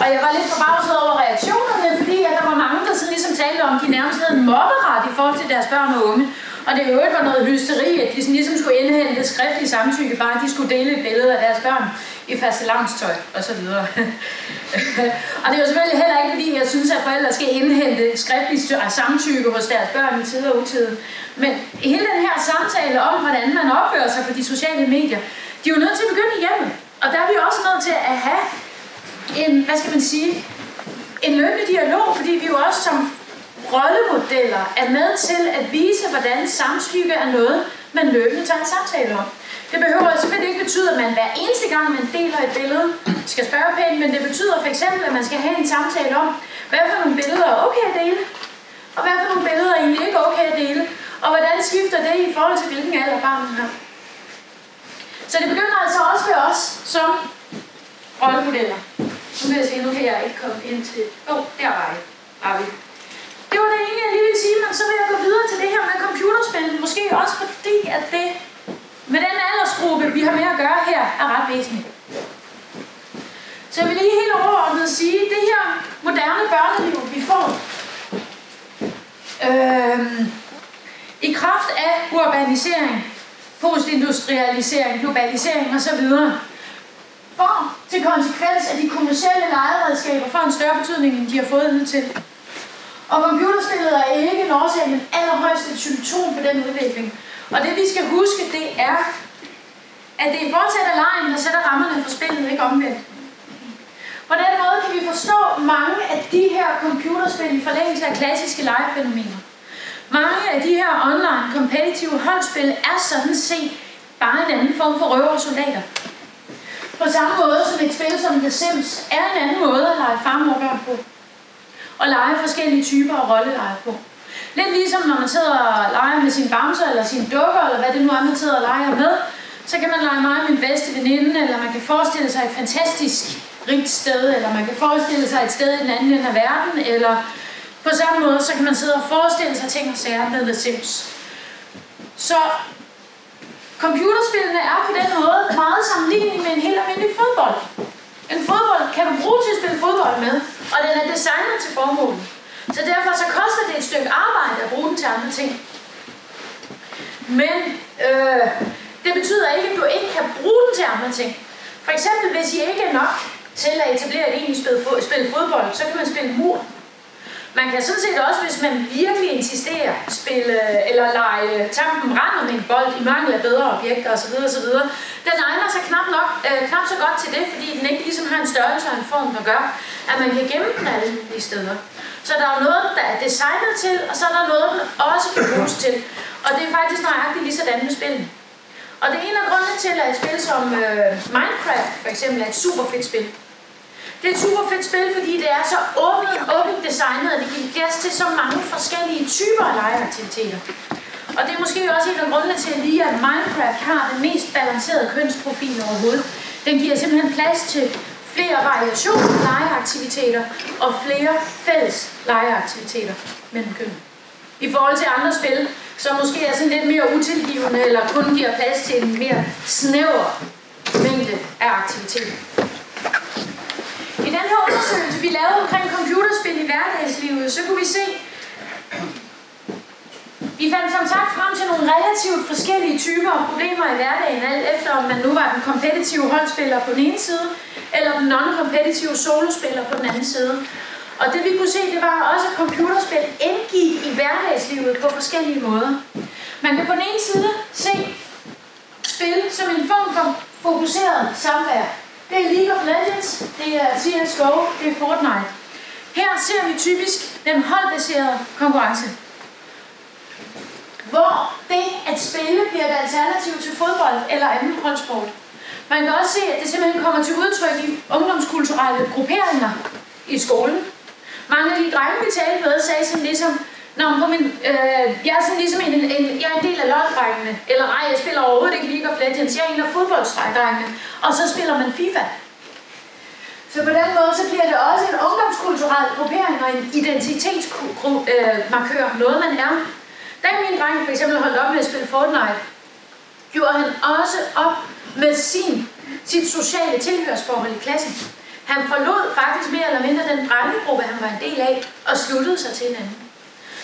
Og jeg var lidt forbavset over reaktionerne, fordi at der var mange, der ligesom talte om, de nærmest havde en mobberet i forhold til deres børn og unge. Og det i øvrigt var noget hysteri, at de ligesom skulle indhente et skriftligt samtykke, bare at de skulle dele et billede af deres børn i fastelavnstøj osv. Og det var selvfølgelig heller ikke, fordi jeg synes, at forældre skal indhente skriftligt samtykke hos deres børn i tid og utid. Men hele den her samtale om, hvordan man opfører sig på de sociale medier, de er jo nødt til at begynde hjemme. Og der er vi også nødt til at have en, hvad skal man sige, en løbende dialog, fordi vi jo også som rollemodeller er med til at vise, hvordan samtykke er noget, man løbende tager en samtale om. Det behøver selvfølgelig ikke betyde, at man hver eneste gang, man deler et billede, skal spørge pænt, men det betyder fx, at man skal have en samtale om, hvad for nogle billeder er okay at dele, og hvad for nogle billeder er egentlig ikke okay at dele, og hvordan skifter det i forhold til, hvilken alder barnet har. Så det begynder altså også ved os som rollemodeller. Nu kan jeg sige, nu kan jeg ikke komme ind til... der var vi. Det var det egentlig, jeg lige ville sige, men så vil jeg gå videre til det her med computerspil. Måske også fordi, at det med den aldersgruppe, vi har med at gøre her, er ret væsentligt. Så jeg vil lige helt overordnet sige, at det her moderne børneliv, vi får, i kraft af urbanisering, postindustrialisering, globalisering osv., får til konsekvens, at de kommercielle legeredskaber får en større betydning, end de har fået hidtil. Og computerspillet er ikke en årsag, men allerhøjst et symptom på den udvikling. Og det vi skal huske, det er, at det er fortsat af lejen, der sætter rammerne for spillet, ikke omvendt. På den måde kan vi forstå mange af de her computerspil i forlængelse af klassiske legefænomener. Mange af de her online kompetitive holdspil er sådan set bare en anden form for røver og soldater. På samme måde som et spil som The Sims er en anden måde at lege farmor-børn på. Og lege forskellige typer af rolleleje på. Lidt ligesom når man sidder og leger med sin bamse eller sin dukker, eller hvad det nu er, man sidder og leger med, så kan man lege mig og min bedste veninde, eller man kan forestille sig et fantastisk rigt sted, eller man kan forestille sig et sted i den anden ende af verden, eller på samme måde, så kan man sidde og forestille sig ting og sager med The Sims. Så computerspillene er på den måde meget sammenlignet med en helt almindelig fodbold. En fodbold kan du bruge til at spille fodbold med, og den er designet til formålet. Så derfor så koster det et stykke arbejde at bruge den til andre ting. Men det betyder ikke, at du ikke kan bruge den til andre ting. For eksempel, hvis I ikke er nok til at etablere et egentlig spil fodbold, så kan man spille mur. Man kan sådan set også, hvis man virkelig insisterer, spille eller lege tampen render med en bold i mangel af bedre objekter osv. osv. Den egner sig knap så godt til det, fordi den ikke ligesom har en størrelse og en form, der gør, at man kan gemme den alle de steder. Så der er noget, der er designet til, og så er der noget, den også kan bruges til. Og det er faktisk nøjagtigt lige sådan med spillet. Og det er en af grundene til, at et spil som Minecraft for eksempel er et super fedt spil. Det er et super fedt spil, fordi det er så åbent designet, at det giver plads til så mange forskellige typer af legeaktiviteter. Og det er måske også en af grundene til, at Minecraft har den mest balancerede kønsprofil overhovedet. Den giver simpelthen plads til flere variationer af legeaktiviteter og flere fælles legeaktiviteter mellem kønnene. I forhold til andre spil, som måske er sådan lidt mere utilgivende, eller kun giver plads til en mere snæver mængde af aktiviteter. I den her undersøgelse, vi lavede omkring computerspil i hverdagslivet, så kunne vi se, vi fandt som sagt frem til nogle relativt forskellige typer af problemer i hverdagen, alt efter om man nu var den kompetitive holdspiller på den ene side, eller den non-kompetitive solospiller på den anden side. Og det vi kunne se, det var også, at computerspil indgik i hverdagslivet på forskellige måder. Man kan på den ene side se spil som en form for fokuseret samvær. Det er League of Legends, det er CSGO, det er Fortnite. Her ser vi typisk den holdbaserede konkurrence. hvor det at spille bliver et alternativ til fodbold eller anden holdsport. Man kan også se, at det simpelthen kommer til udtryk i ungdomskulturelle grupperinger i skolen. Mange af de drenge, vi talte med, sagde sådan ligesom, jeg er sådan ligesom jeg er en del af lolddrengene, eller nej, jeg spiller overhovedet ikke League of Legends, jeg er en af fodbolddrengene, og så spiller man FIFA. Så på den måde, så bliver det også en ungdomskulturel gruppering og en identitetsmarkør, noget man er. Da min dreng for eksempel holdt op med at spille Fortnite, gjorde han også op med sit sociale tilhørsforhold i klassen. Han forlod faktisk mere eller mindre den drengegruppe, han var en del af, og sluttede sig til hinanden.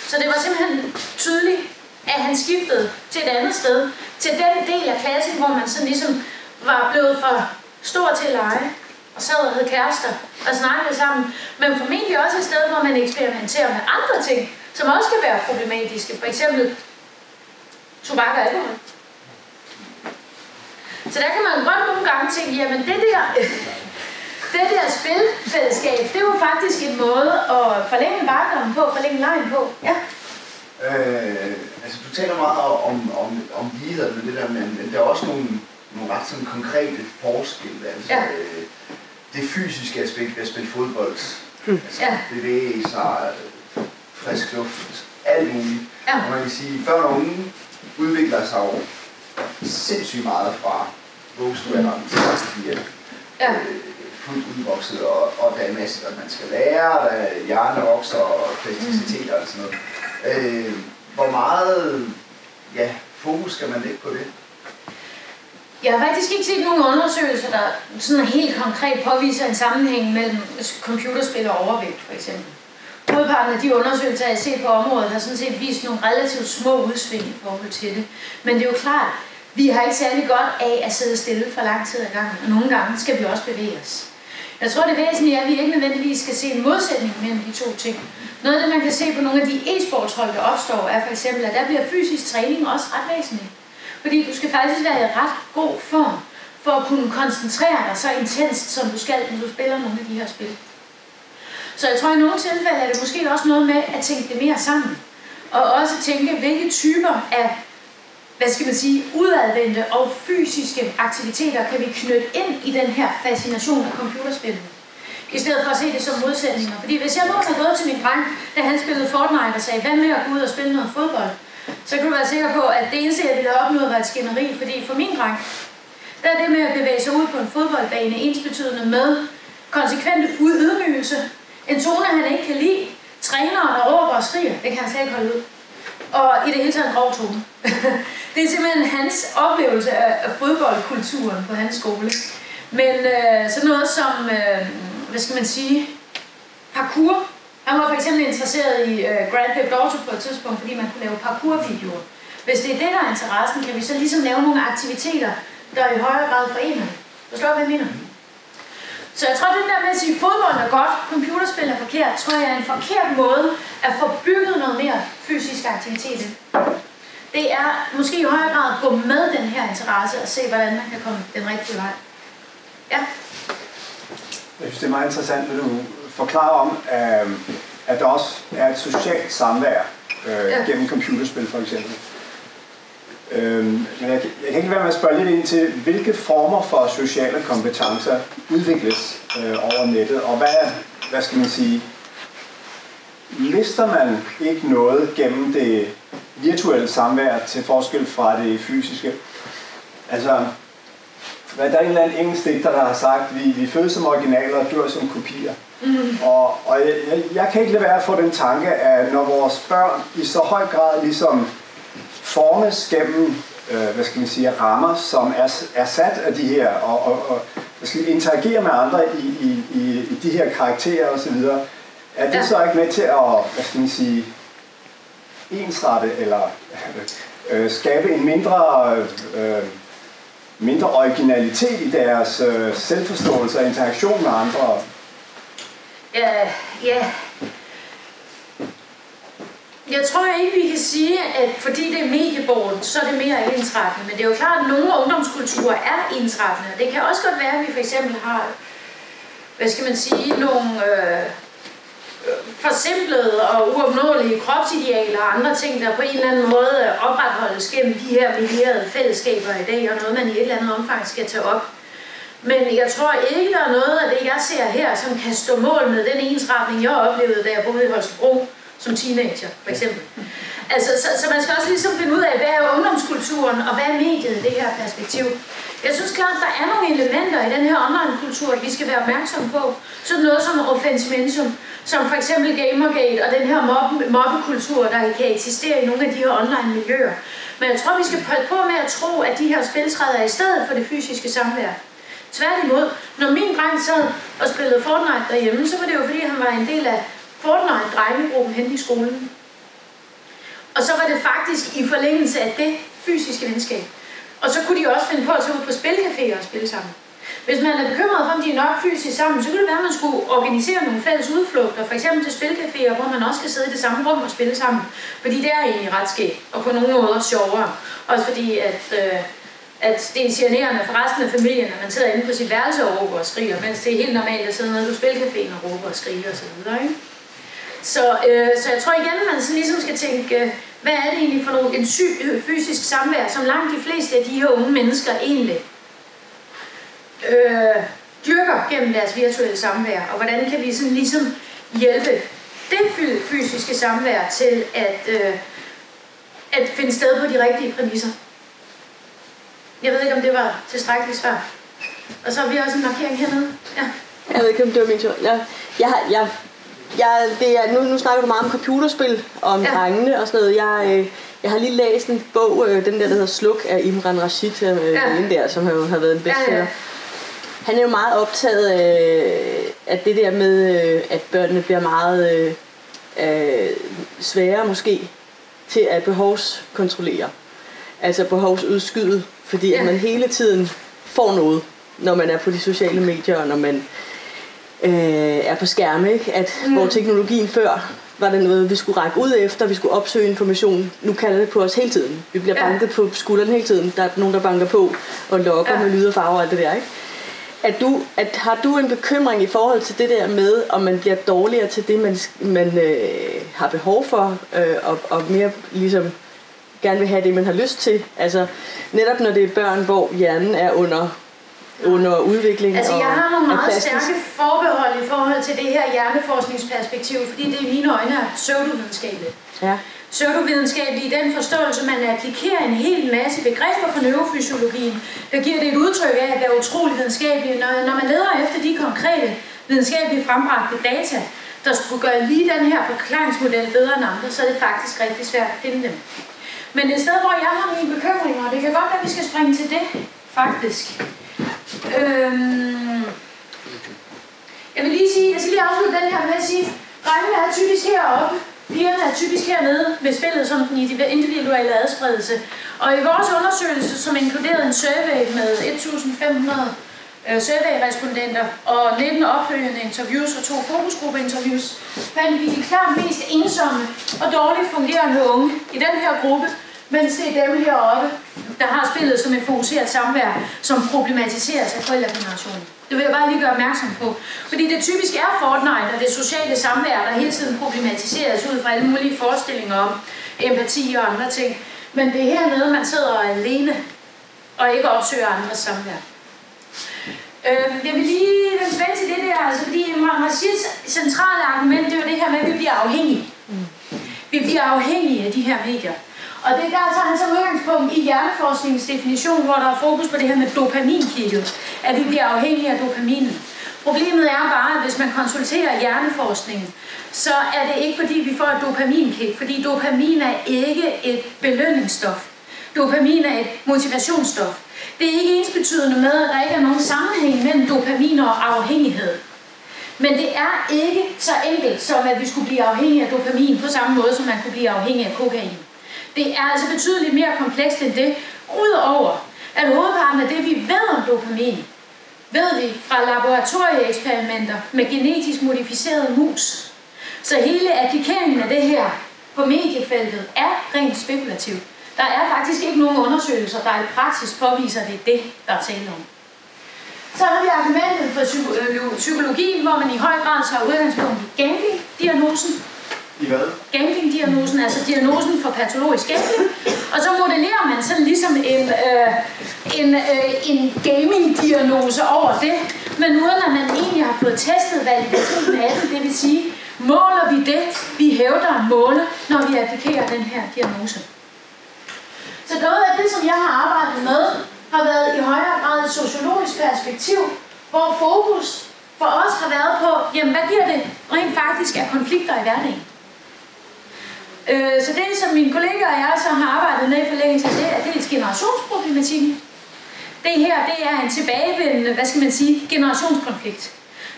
Så det var simpelthen tydeligt, at han skiftede til et andet sted, til den del af klassen, hvor man sådan ligesom var blevet for stor til at lege, og sad og havde kærester og snakkede sammen, men formentlig også et sted, hvor man eksperimenterer med andre ting, som også kan være problematiske, for eksempel tobak og alkohol. Så der kan man godt nogle gange tænke, jamen det der spilfællesskab, det var faktisk en måde at forlænge barndommen på, forlænge lejen på. Ja. Altså du taler meget om lighed med det der, men der er også nogle ret sådan konkrete forskelle. Altså, ja. Det fysiske aspekt ved at spille fodbold, altså, ja. Bevæge sig, frisk luft, alt muligt. Ja. Og man kan sige, at børn og unge udvikler sig jo sindssygt meget fra voksenalderen til at blive fuldt udvokset, og der er masser, man skal lære, og der er hjerne vokser og plasticitet og sådan noget. Hvor meget fokus skal man lægge på det? Jeg har faktisk ikke set nogen undersøgelser, der sådan helt konkret påviser en sammenhæng mellem computerspil og overvægt, for eksempel. Hovedparten af de undersøgelser, jeg har set på området, har sådan set vist nogle relativt små udsving i forhold til det. Men det er jo klart, vi har ikke særlig godt af at sidde stille for lang tid ad gangen, og nogle gange skal vi også bevæge os. Jeg tror, det væsentlige er, at vi ikke nødvendigvis skal se en modsætning mellem de to ting. Noget af det, man kan se på nogle af de e-sportshold, der opstår, er for eksempel, at der bliver fysisk træning også ret væsentlig. Fordi du skal faktisk være i ret god form, for at kunne koncentrere dig så intenst, som du skal, når du spiller nogle af de her spil. Så jeg tror, i nogle tilfælde er det måske også noget med at tænke det mere sammen. Og også tænke, hvilke typer af, hvad skal man sige, udadvendte og fysiske aktiviteter kan vi knytte ind i den her fascination af computerspil. I stedet for at se det som modsætninger. Fordi hvis jeg nu havde gået til min dreng, da han spillede Fortnite og sagde, hvad med at gå ud og spille noget fodbold? Så kan du være sikker på, at det eneste, jeg ville opnå, var et skænderi. Fordi for min dreng, der er det med at bevæge sig ud på en fodboldbane ensbetydende med konsekvent ydmygelse. En zone, han ikke kan lide. Træneren, der råber og skriger. Det kan han slet ikke holde ud. Og i det hele taget en grov tone. Det er simpelthen hans oplevelse af fodboldkulturen på hans skole. Men sådan noget som, hvad skal man sige, parkour. Han var for eksempel interesseret i Grand Theft Auto på et tidspunkt, fordi man kunne lave parkourvideoer. Hvis det er det, der er interessen, kan vi så ligesom lave nogle aktiviteter, der i højere grad forener. Forstår du, hvad jeg mener? Så jeg tror, det der med at sige, at fodbold er godt, computerspil er forkert, tror jeg er en forkert måde at få bygget noget mere fysisk aktivitet. Det er måske i højere grad at gå med den her interesse og se, hvordan man kan komme den rigtige vej. Ja? Jeg synes, det er meget interessant, når du forklarer om, at der også er et socialt samvær gennem computerspil, for eksempel. Men jeg kan ikke være med at spørge lidt ind til, hvilke former for sociale kompetencer udvikles over nettet, og hvad skal man sige, lister man ikke noget gennem det virtuelle samvær til forskel fra det fysiske? Altså, der er en eller anden engelsk digter, der har sagt, at vi fødes som originaler og dør som kopier. Mm. Og jeg kan ikke lade være at få den tanke, at når vores børn i så høj grad ligesom formes gennem, hvad skal man sige, rammer, som er sat af de her, og interagerer med andre i de her karakterer osv., er det så ikke med til at, hvad skal man sige, ensrette eller skabe en mindre originalitet i deres selvforståelse og interaktion med andre? Jeg tror ikke, vi kan sige, at fordi det er mediebåret, så er det mere ensrettende. Men det er jo klart, at nogle ungdomskulturer er ensrettende. Det kan også godt være, at vi for eksempel har, hvad skal man sige, nogle forsimplede og uopnåelige kropsidealer og andre ting, der på en eller anden måde opretholdes gennem de her medierede fællesskaber i dag, og noget, man i et eller andet omfang skal tage op. Men jeg tror ikke, der er noget af det, jeg ser her, som kan stå mål med den ensretning, jeg oplevede, da jeg boede i Holstebro som teenager, for eksempel. Altså, så man skal også ligesom finde ud af, hvad er ungdomskulturen, og hvad er mediet i det her perspektiv. Jeg synes klart, der er nogle elementer i den her online-kultur, vi skal være opmærksomme på. Sådan noget som Offensimentum, som for eksempel Gamergate og den her mobbekultur, der kan eksistere i nogle af de her online-miljøer. Men jeg tror, vi skal holde på med at tro, at de her spil træder i stedet for det fysiske samvær. Tværtimod, når min dreng sad og spillede Fortnite derhjemme, så var det jo fordi, han var en del af Fortnite-drengegruppen hen i skolen. Og så var det faktisk i forlængelse af det fysiske venskab. Og så kunne de også finde på at tage ud på spilcaféer og spille sammen. Hvis man er bekymret for, om de er nok fysisk sammen, så kunne det være, at man skulle organisere nogle fælles udflugter, f.eks. til spilcaféer, hvor man også skal sidde i det samme rum og spille sammen. Fordi det er egentlig ret skægt, og på nogle måder sjovere. Også fordi, at det er generende for resten af familien, at man sidder inde på sit værelse og råber og skriger, mens det er helt normalt at sidde nede på spilcaféen og råber og skriger osv. Så jeg tror igen, at man så ligesom skal tænke, hvad er det egentlig for en fysisk samvær, som langt de fleste af de her unge mennesker egentlig dyrker gennem deres virtuelle samvær, og hvordan kan vi sådan ligesom hjælpe det fysiske samvær til at finde sted på de rigtige præmisser. Jeg ved ikke, om det var tilstrækkeligt svært. Og så har vi også en markering hernede. Ja. Jeg ved ikke, om det var min tur. Nu snakker du meget om computerspil, om drengene og sådan noget. Jeg har lige læst en bog, den der hedder Sluk af Imran Rashid, den der, som jo har været en bestseller. Han er jo meget optaget af det der med, at børnene bliver meget svære måske til at behovskontrollere. Altså behovsudskyde, fordi at man hele tiden får noget, når man er på de sociale medier, og når man er på skærme, ikke? At hvor teknologien før var det noget, vi skulle række ud efter, vi skulle opsøge information. Nu kalder det på os hele tiden. Vi bliver banket på skulderen hele tiden. Der er nogen, der banker på og lokker med lyd og farver og alt det der, ikke? Har du en bekymring i forhold til det der med, om man bliver dårligere til det, man har behov for, og mere ligesom gerne vil have det, man har lyst til? Altså netop når det er børn, hvor hjernen er under udvikling. Altså jeg har nogle meget stærke forbehold i forhold til det her hjerneforskningsperspektiv, fordi det i mine øjne er pseudovidenskabeligt. Ja. Pseudovidenskabeligt i den forståelse, man applikerer en hel masse begreber fra neurofysiologien, der giver det et udtryk af at være utrolig videnskabelig, når man leder efter de konkrete videnskabelige frembragte data, der skulle gøre lige den her forklaringsmodel bedre end andre, så er det faktisk rigtig svært at finde dem. Men et sted, hvor jeg har mine bekymringer, det kan godt være, at vi skal springe til det, faktisk. Jeg vil lige sige, jeg skal lige afslutte den her med at sige, drengene er typisk heroppe, pigerne er typisk hernede med spillet som den individuelle adspredelse. Og i vores undersøgelse, som inkluderede en survey med 1.500 survey-respondenter og 19 opfølgende interviews og 2 fokusgruppeinterviews, fandt vi de klart mest ensomme og dårligt fungerende unge i den her gruppe, mens det er dem heroppe, der har spillet som et fokuseret samvær, som problematiseres af forældregenerationen. Det vil jeg bare lige gøre opmærksom på. Fordi det typisk er Fortnite og det sociale samvær, der hele tiden problematiseres ud fra alle mulige forestillinger om empati og andre ting. Men det er hernede, man sidder alene og ikke opsøger andres samvær. Jeg vil lige vende tilbage til det der, altså fordi Imran Rashids centrale argument, det er jo det her med, at vi bliver afhængige. Vi bliver afhængige af de her medier. Og det der tager han som udgangspunkt i hjerneforskningens definition, hvor der er fokus på det her med dopaminkikket, at vi bliver afhængige af dopaminen. Problemet er bare, at hvis man konsulterer hjerneforskningen, så er det ikke fordi, vi får et dopaminkick, fordi dopamin er ikke et belønningsstof. Dopamin er et motivationsstof. Det er ikke ensbetydende med, at der ikke er nogen sammenhæng mellem dopamin og afhængighed. Men det er ikke så enkelt, som at vi skulle blive afhængige af dopamin på samme måde, som man kunne blive afhængig af kokain. Det er altså betydeligt mere komplekst end det, udover at hovedparten af det, vi ved om dopamin, ved vi fra laboratorieeksperimenter med genetisk modificerede mus. Så hele applikeringen af det her på mediefeltet er rent spekulativ. Der er faktisk ikke nogen undersøgelser, der i praksis påviser, at det er det, der er tale om. Så har vi argumentet for psykologien, hvor man i høj grad tager udgangspunkt i gambling-diagnosen. I hvad? Gambling-diagnosen, altså diagnosen for patologisk gambling. Og så modellerer man sådan ligesom en gaming-diagnose over det, men uden at man egentlig har fået testet validationen af det, det vil sige, måler vi det, vi hævder at måle, når vi applikerer den her diagnose. Så noget af det, som jeg har arbejdet med, har været i højere grad et sociologisk perspektiv, hvor fokus for os har været på, jamen hvad giver det rent faktisk af konflikter i hverdagen? Så det, som mine kolleger og jeg så har arbejdet med i forlængelse af det, er dels generationsproblematikken. Det her, det er en tilbagevendende, generationskonflikt.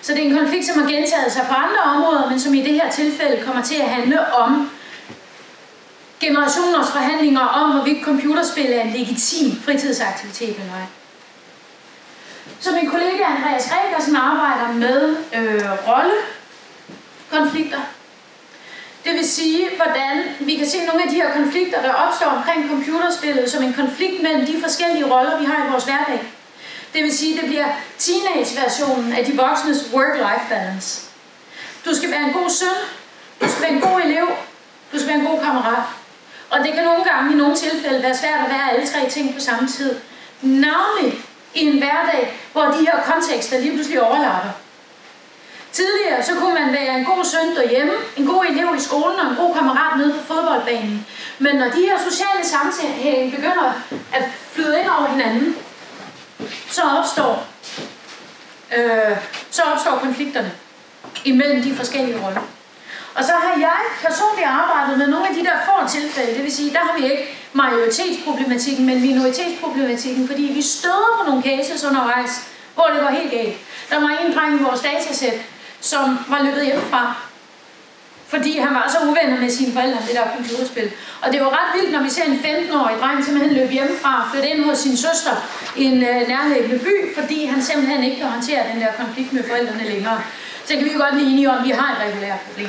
Så det er en konflikt, som har gentaget sig på andre områder, men som i det her tilfælde kommer til at handle om generationers forhandlinger om, hvorvidt computerspil er en legitim fritidsaktivitet eller ej. Så min kollega Andreas Gregersen arbejder med rollekonflikter. Det vil sige, hvordan vi kan se nogle af de her konflikter, der opstår omkring computerspillet, som en konflikt mellem de forskellige roller, vi har i vores hverdag. Det vil sige, det bliver teenage-versionen af de voksnes work-life balance. Du skal være en god søn, du skal være en god elev, du skal være en god kammerat. Og det kan nogle gange i nogle tilfælde være svært at være alle tre ting på samme tid. Navnligt i en hverdag, hvor de her kontekster lige pludselig overlapper. Tidligere så kunne man være en god søn derhjemme, en god elev i skolen og en god kammerat nede på fodboldbanen. Men når de her sociale sammenhænge begynder at flyde ind over hinanden, så opstår konflikterne imellem de forskellige roller. Og så har jeg personligt arbejdet med nogle af de der få tilfælde, det vil sige, der har vi ikke majoritetsproblematikken, men minoritetsproblematikken, fordi vi støder på nogle cases undervejs, hvor det går helt galt. Der var en dreng i vores datasæt, som var løbet hjemmefra, fordi han var så uvenner med sine forældre om det der computerspil. Og det var ret vildt, når vi ser en 15-årig dreng simpelthen løbe hjemmefra og flytte ind hos sin søster i en nærliggende by, fordi han simpelthen ikke kan håndtere den der konflikt med forældrene længere. Så kan vi jo godt blive enige om, at vi har et regulært problem.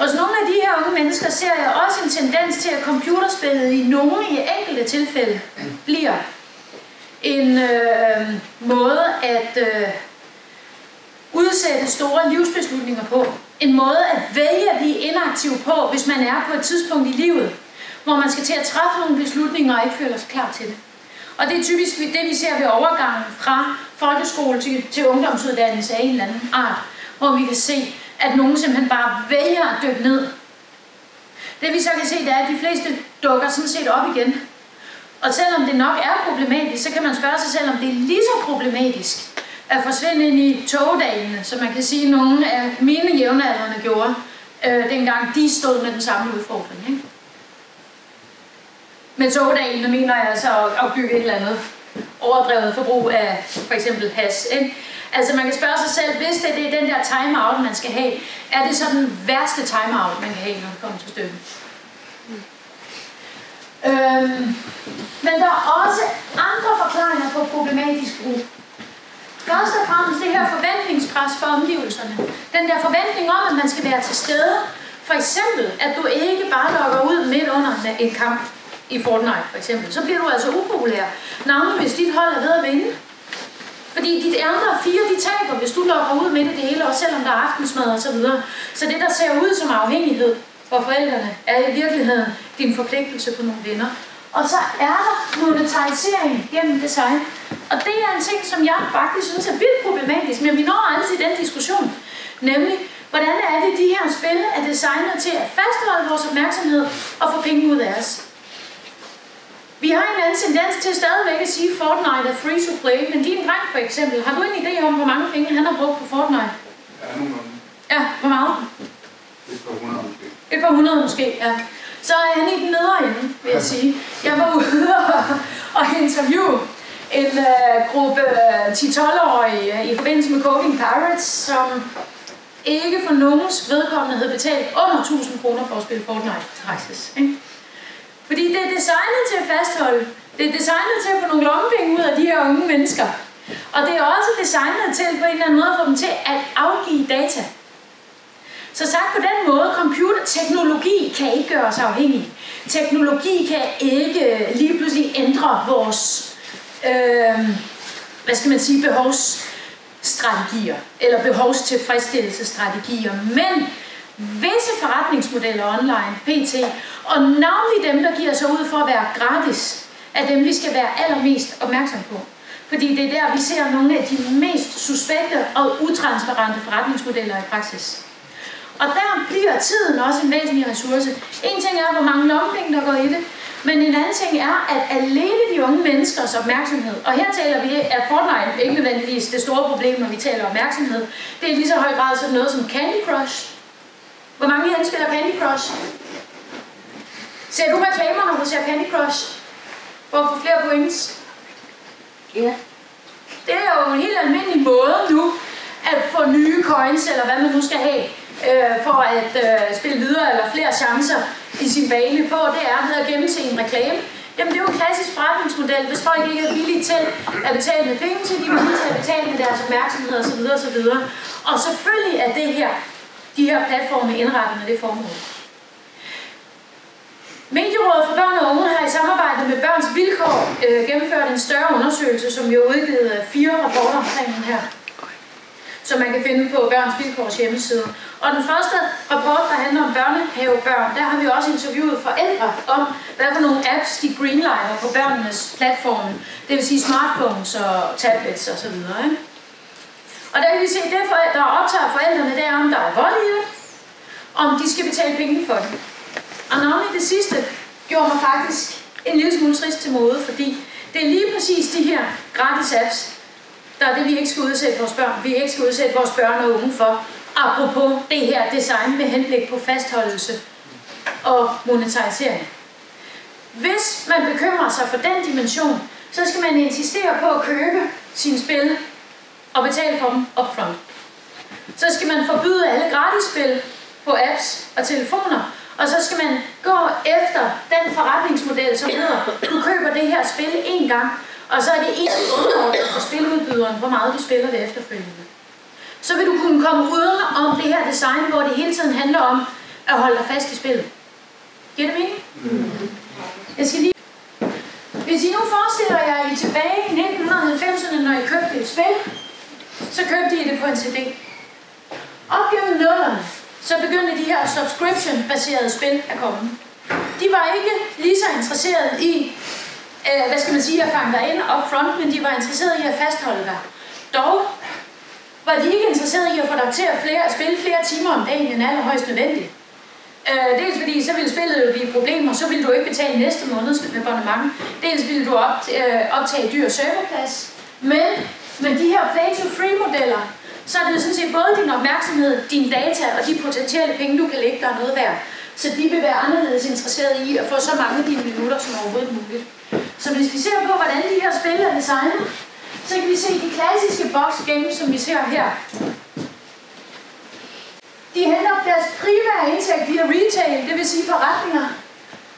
Hos nogle af de her unge mennesker ser jeg også en tendens til, at computerspillet i nogle i enkelte tilfælde bliver en måde at udsætte store livsbeslutninger på. En måde at vælge at blive inaktiv på, hvis man er på et tidspunkt i livet, hvor man skal til at træffe nogle beslutninger og ikke føler sig klar til det. Og det er typisk det, vi ser ved overgangen fra folkeskole til ungdomsuddannelse af en eller anden art, hvor vi kan se, at nogen simpelthen bare vælger at dykke ned. Det vi så kan se, det er, at de fleste dukker sådan set op igen. Og selvom det nok er problematisk, så kan man spørge sig selv, om det er lige så problematisk at forsvinde ind i togdalene, som man kan sige, at nogle af mine jævnaldrende gjorde, dengang de stod med den samme udfordring. Ikke? Med togdalene mener jeg altså at opbygge et eller andet overdrevet forbrug af for eksempel hash. Ikke? Altså man kan spørge sig selv, hvis det er den der timeout, man skal have, er det så den værste timeout, man kan have, når det kommer til stykket? Men der er også andre forklaringer på problematisk brug. Først og fremmest det her forventningspres for omgivelserne. Den der forventning om, at man skal være til stede. For eksempel, at du ikke bare logger ud midt under en kamp i Fortnite, for eksempel. Så bliver du altså upopulær. Navnlig hvis dit hold er ved at vinde. Fordi de andre fire, de taber, hvis du logger ud midt i det hele, også selvom der er aftensmad og så videre. Så det, der ser ud som afhængighed for forældrene, er i virkeligheden din forpligtelse på nogle venner. Og så er der monetarisering gennem design. Og det er en ting, som jeg faktisk synes er vildt problematisk, men vi når aldrig i den diskussion. Nemlig, hvordan er det, de her spil er designet til at fastholde vores opmærksomhed og få penge ud af os? Vi har en anden tendens til stadigvæk at sige, at Fortnite er free to play, men din dreng for eksempel, har du en idé om, hvor mange penge han har brugt på Fortnite? Ja, nogle gange. Ja, hvor meget? Et par hundrede måske. Et par hundrede måske, ja. Så er han i den nedre ende, vil jeg sige. Jeg var ude og interviewe en gruppe 10-12-årige i forbindelse med Coding Pirates, som ikke for nogens vedkommende havde betalt under 1000 kroner for at spille Fortnite faktisk, ikke? Fordi det er designet til at fastholde. Det er designet til at få nogle lommepenge ud af de her unge mennesker. Og det er også designet til på en eller anden måde at få dem til at afgive data. Så sagt på den måde, computerteknologi kan ikke gøre os afhængige. Teknologi kan ikke lige pludselig ændre vores hvad skal man sige, behovsstrategier, eller behovstilfredsstillelsesstrategier, men visse forretningsmodeller online, pt, og navnlig dem, der giver sig ud for at være gratis, er dem, vi skal være allermest opmærksom på. Fordi det er der, vi ser nogle af de mest suspekte og utransparente forretningsmodeller i praksis. Og der bliver tiden også en væsentlig ressource. En ting er, hvor mange lommepenge, der går i det, men en anden ting er, at alene de unge menneskers opmærksomhed, og her taler vi af Fortnite, ikke nødvendigvis det store problem, når vi taler opmærksomhed, det er lige så høj grad sådan noget som Candy Crush. Hvor mange af jer spiller Candy Crush? Ser du reklamer, når du ser Candy Crush? Hvorfor flere points? Ja. Det er jo en helt almindelig måde nu, at få nye coins, eller hvad man nu skal have, for at spille videre eller flere chancer i sin bane på, det er ved at gemme til en reklame. Jamen det er jo en klassisk forretningsmodel, hvis folk ikke er villige til at betale med penge, så de er villige til at betale med deres opmærksomhed osv. osv. Og selvfølgelig er det her, de her platforme indrettet med det formål. Medierådet for Børn og Unge har i samarbejde med Børns Vilkår gennemført en større undersøgelse, som jo udgivet af 4 rapporter omkring den her, som man kan finde på Børns Vilkårs hjemmeside. Og den første rapport, der handler om børnehavebørn, der har vi også interviewet forældre om, hvad for nogle apps de greenlighter på børnenes platforme, det vil sige smartphones og tablets osv. Og der kan vi se, at det, der optager forældrene, det er, om der er vold i det, om de skal betale penge for det. Og navnlig det sidste gjorde mig faktisk en lille smule trist til mode, fordi det er lige præcis de her gratis apps, der er det, vi ikke skal udsætte vores børn. Vi ikke skal udsætte vores børn og unge for. Apropos det her design med henblik på fastholdelse og monetarisering. Hvis man bekymrer sig for den dimension, så skal man insistere på at købe sine spil og betale for dem upfront. Så skal man forbyde alle gratis spil på apps og telefoner, og så skal man gå efter den forretningsmodel, som hedder, du køber det her spil én gang, og så er det egentlig underordnet for spiludbyderen, hvor meget de spiller det efterfølgende. Så vil du kunne komme udenom om det her design, hvor det hele tiden handler om at holde dig fast i spillet. Giver det mening? Hvis I nu forestiller jer, at I tilbage i 1990'erne, når I købte et spil, så købte I det på en CD. Op gennem 0'erne, så begyndte de her subscription-baserede spil at komme. De var ikke lige så interesserede i hvad skal man sige, at fange dig ind upfront, men de var interesserede i at fastholde dig. Dog var de ikke interesserede i at få dig til at spille flere timer om dagen end allerhøjst nødvendigt. Dels fordi, så ville spillet jo blive problemer, så ville du ikke betale næste måneds abonnement. Dels ville du optage dyr serverplads. Men med de her play-to-free-modeller, så er det sådan set både din opmærksomhed, dine data og de potentielle penge, du kan lægge dig noget værd. Så de vil være anderledes interesserede i at få så mange af dine minutter som overhovedet muligt. Så hvis vi ser på, hvordan de her spil er designet, så kan vi se de klassiske box games, som vi ser her. De henter deres primære indtægt via retail, det vil sige forretninger.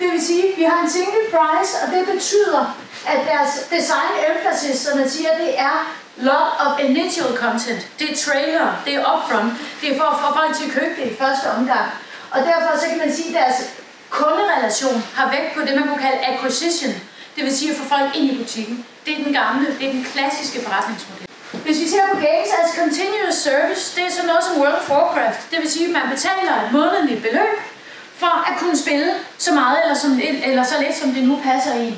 Det vil sige, at vi har en single price, og det betyder, at deres design emphasis, som man siger, det er lot of initial content. Det er trailer, det er upfront, det er for at få folk til at købe det i første omgang. Og derfor så kan man sige, at deres kunderelation har vægt på det, man kunne kalde acquisition. Det vil sige at få folk ind i butikken. Det er den gamle, det er den klassiske forretningsmodel. Hvis vi ser på games as continuous service, det er sådan noget som World of Warcraft. Det vil sige, at man betaler et månedligt beløb for at kunne spille så meget eller så lidt, som det nu passer i.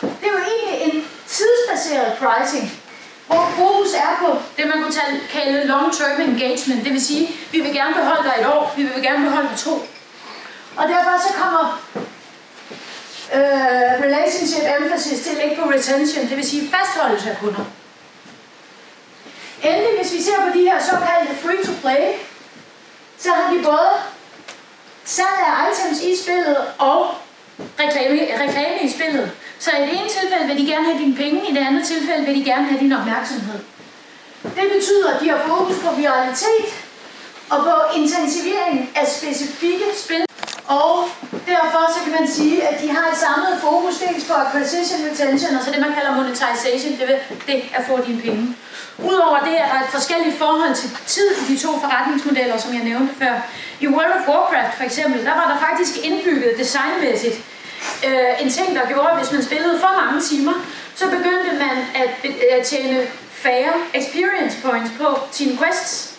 Det er jo egentlig en tidsbaseret pricing, hvor fokus er på det, man kunne kalde long-term engagement. Det vil sige, at vi vil gerne beholde dig et år, vi vil gerne beholde dig 2. Og derfor så kommer relationship emphasis til at ligge på retention, det vil sige fastholdelse af kunder. Endelig, hvis vi ser på de her såkaldte free-to-play, så har de både salg af items i spillet og reklame i spillet. Så i det ene tilfælde vil de gerne have dine penge, i det andet tilfælde vil de gerne have din opmærksomhed. Det betyder, at de har fokus på viralitet og på intensivering af specifikke spil. Og derfor så kan man sige, at de har et samlet fokus dels på acquisition, retention og så det, man kalder monetization, det er at få dine penge. Udover det er der et forskelligt forhold til tid i de to forretningsmodeller, som jeg nævnte før. I World of Warcraft for eksempel, der var der faktisk indbygget designmæssigt en ting, der gjorde, at hvis man spillede for mange timer, så begyndte man at tjene færre experience points på sine quests.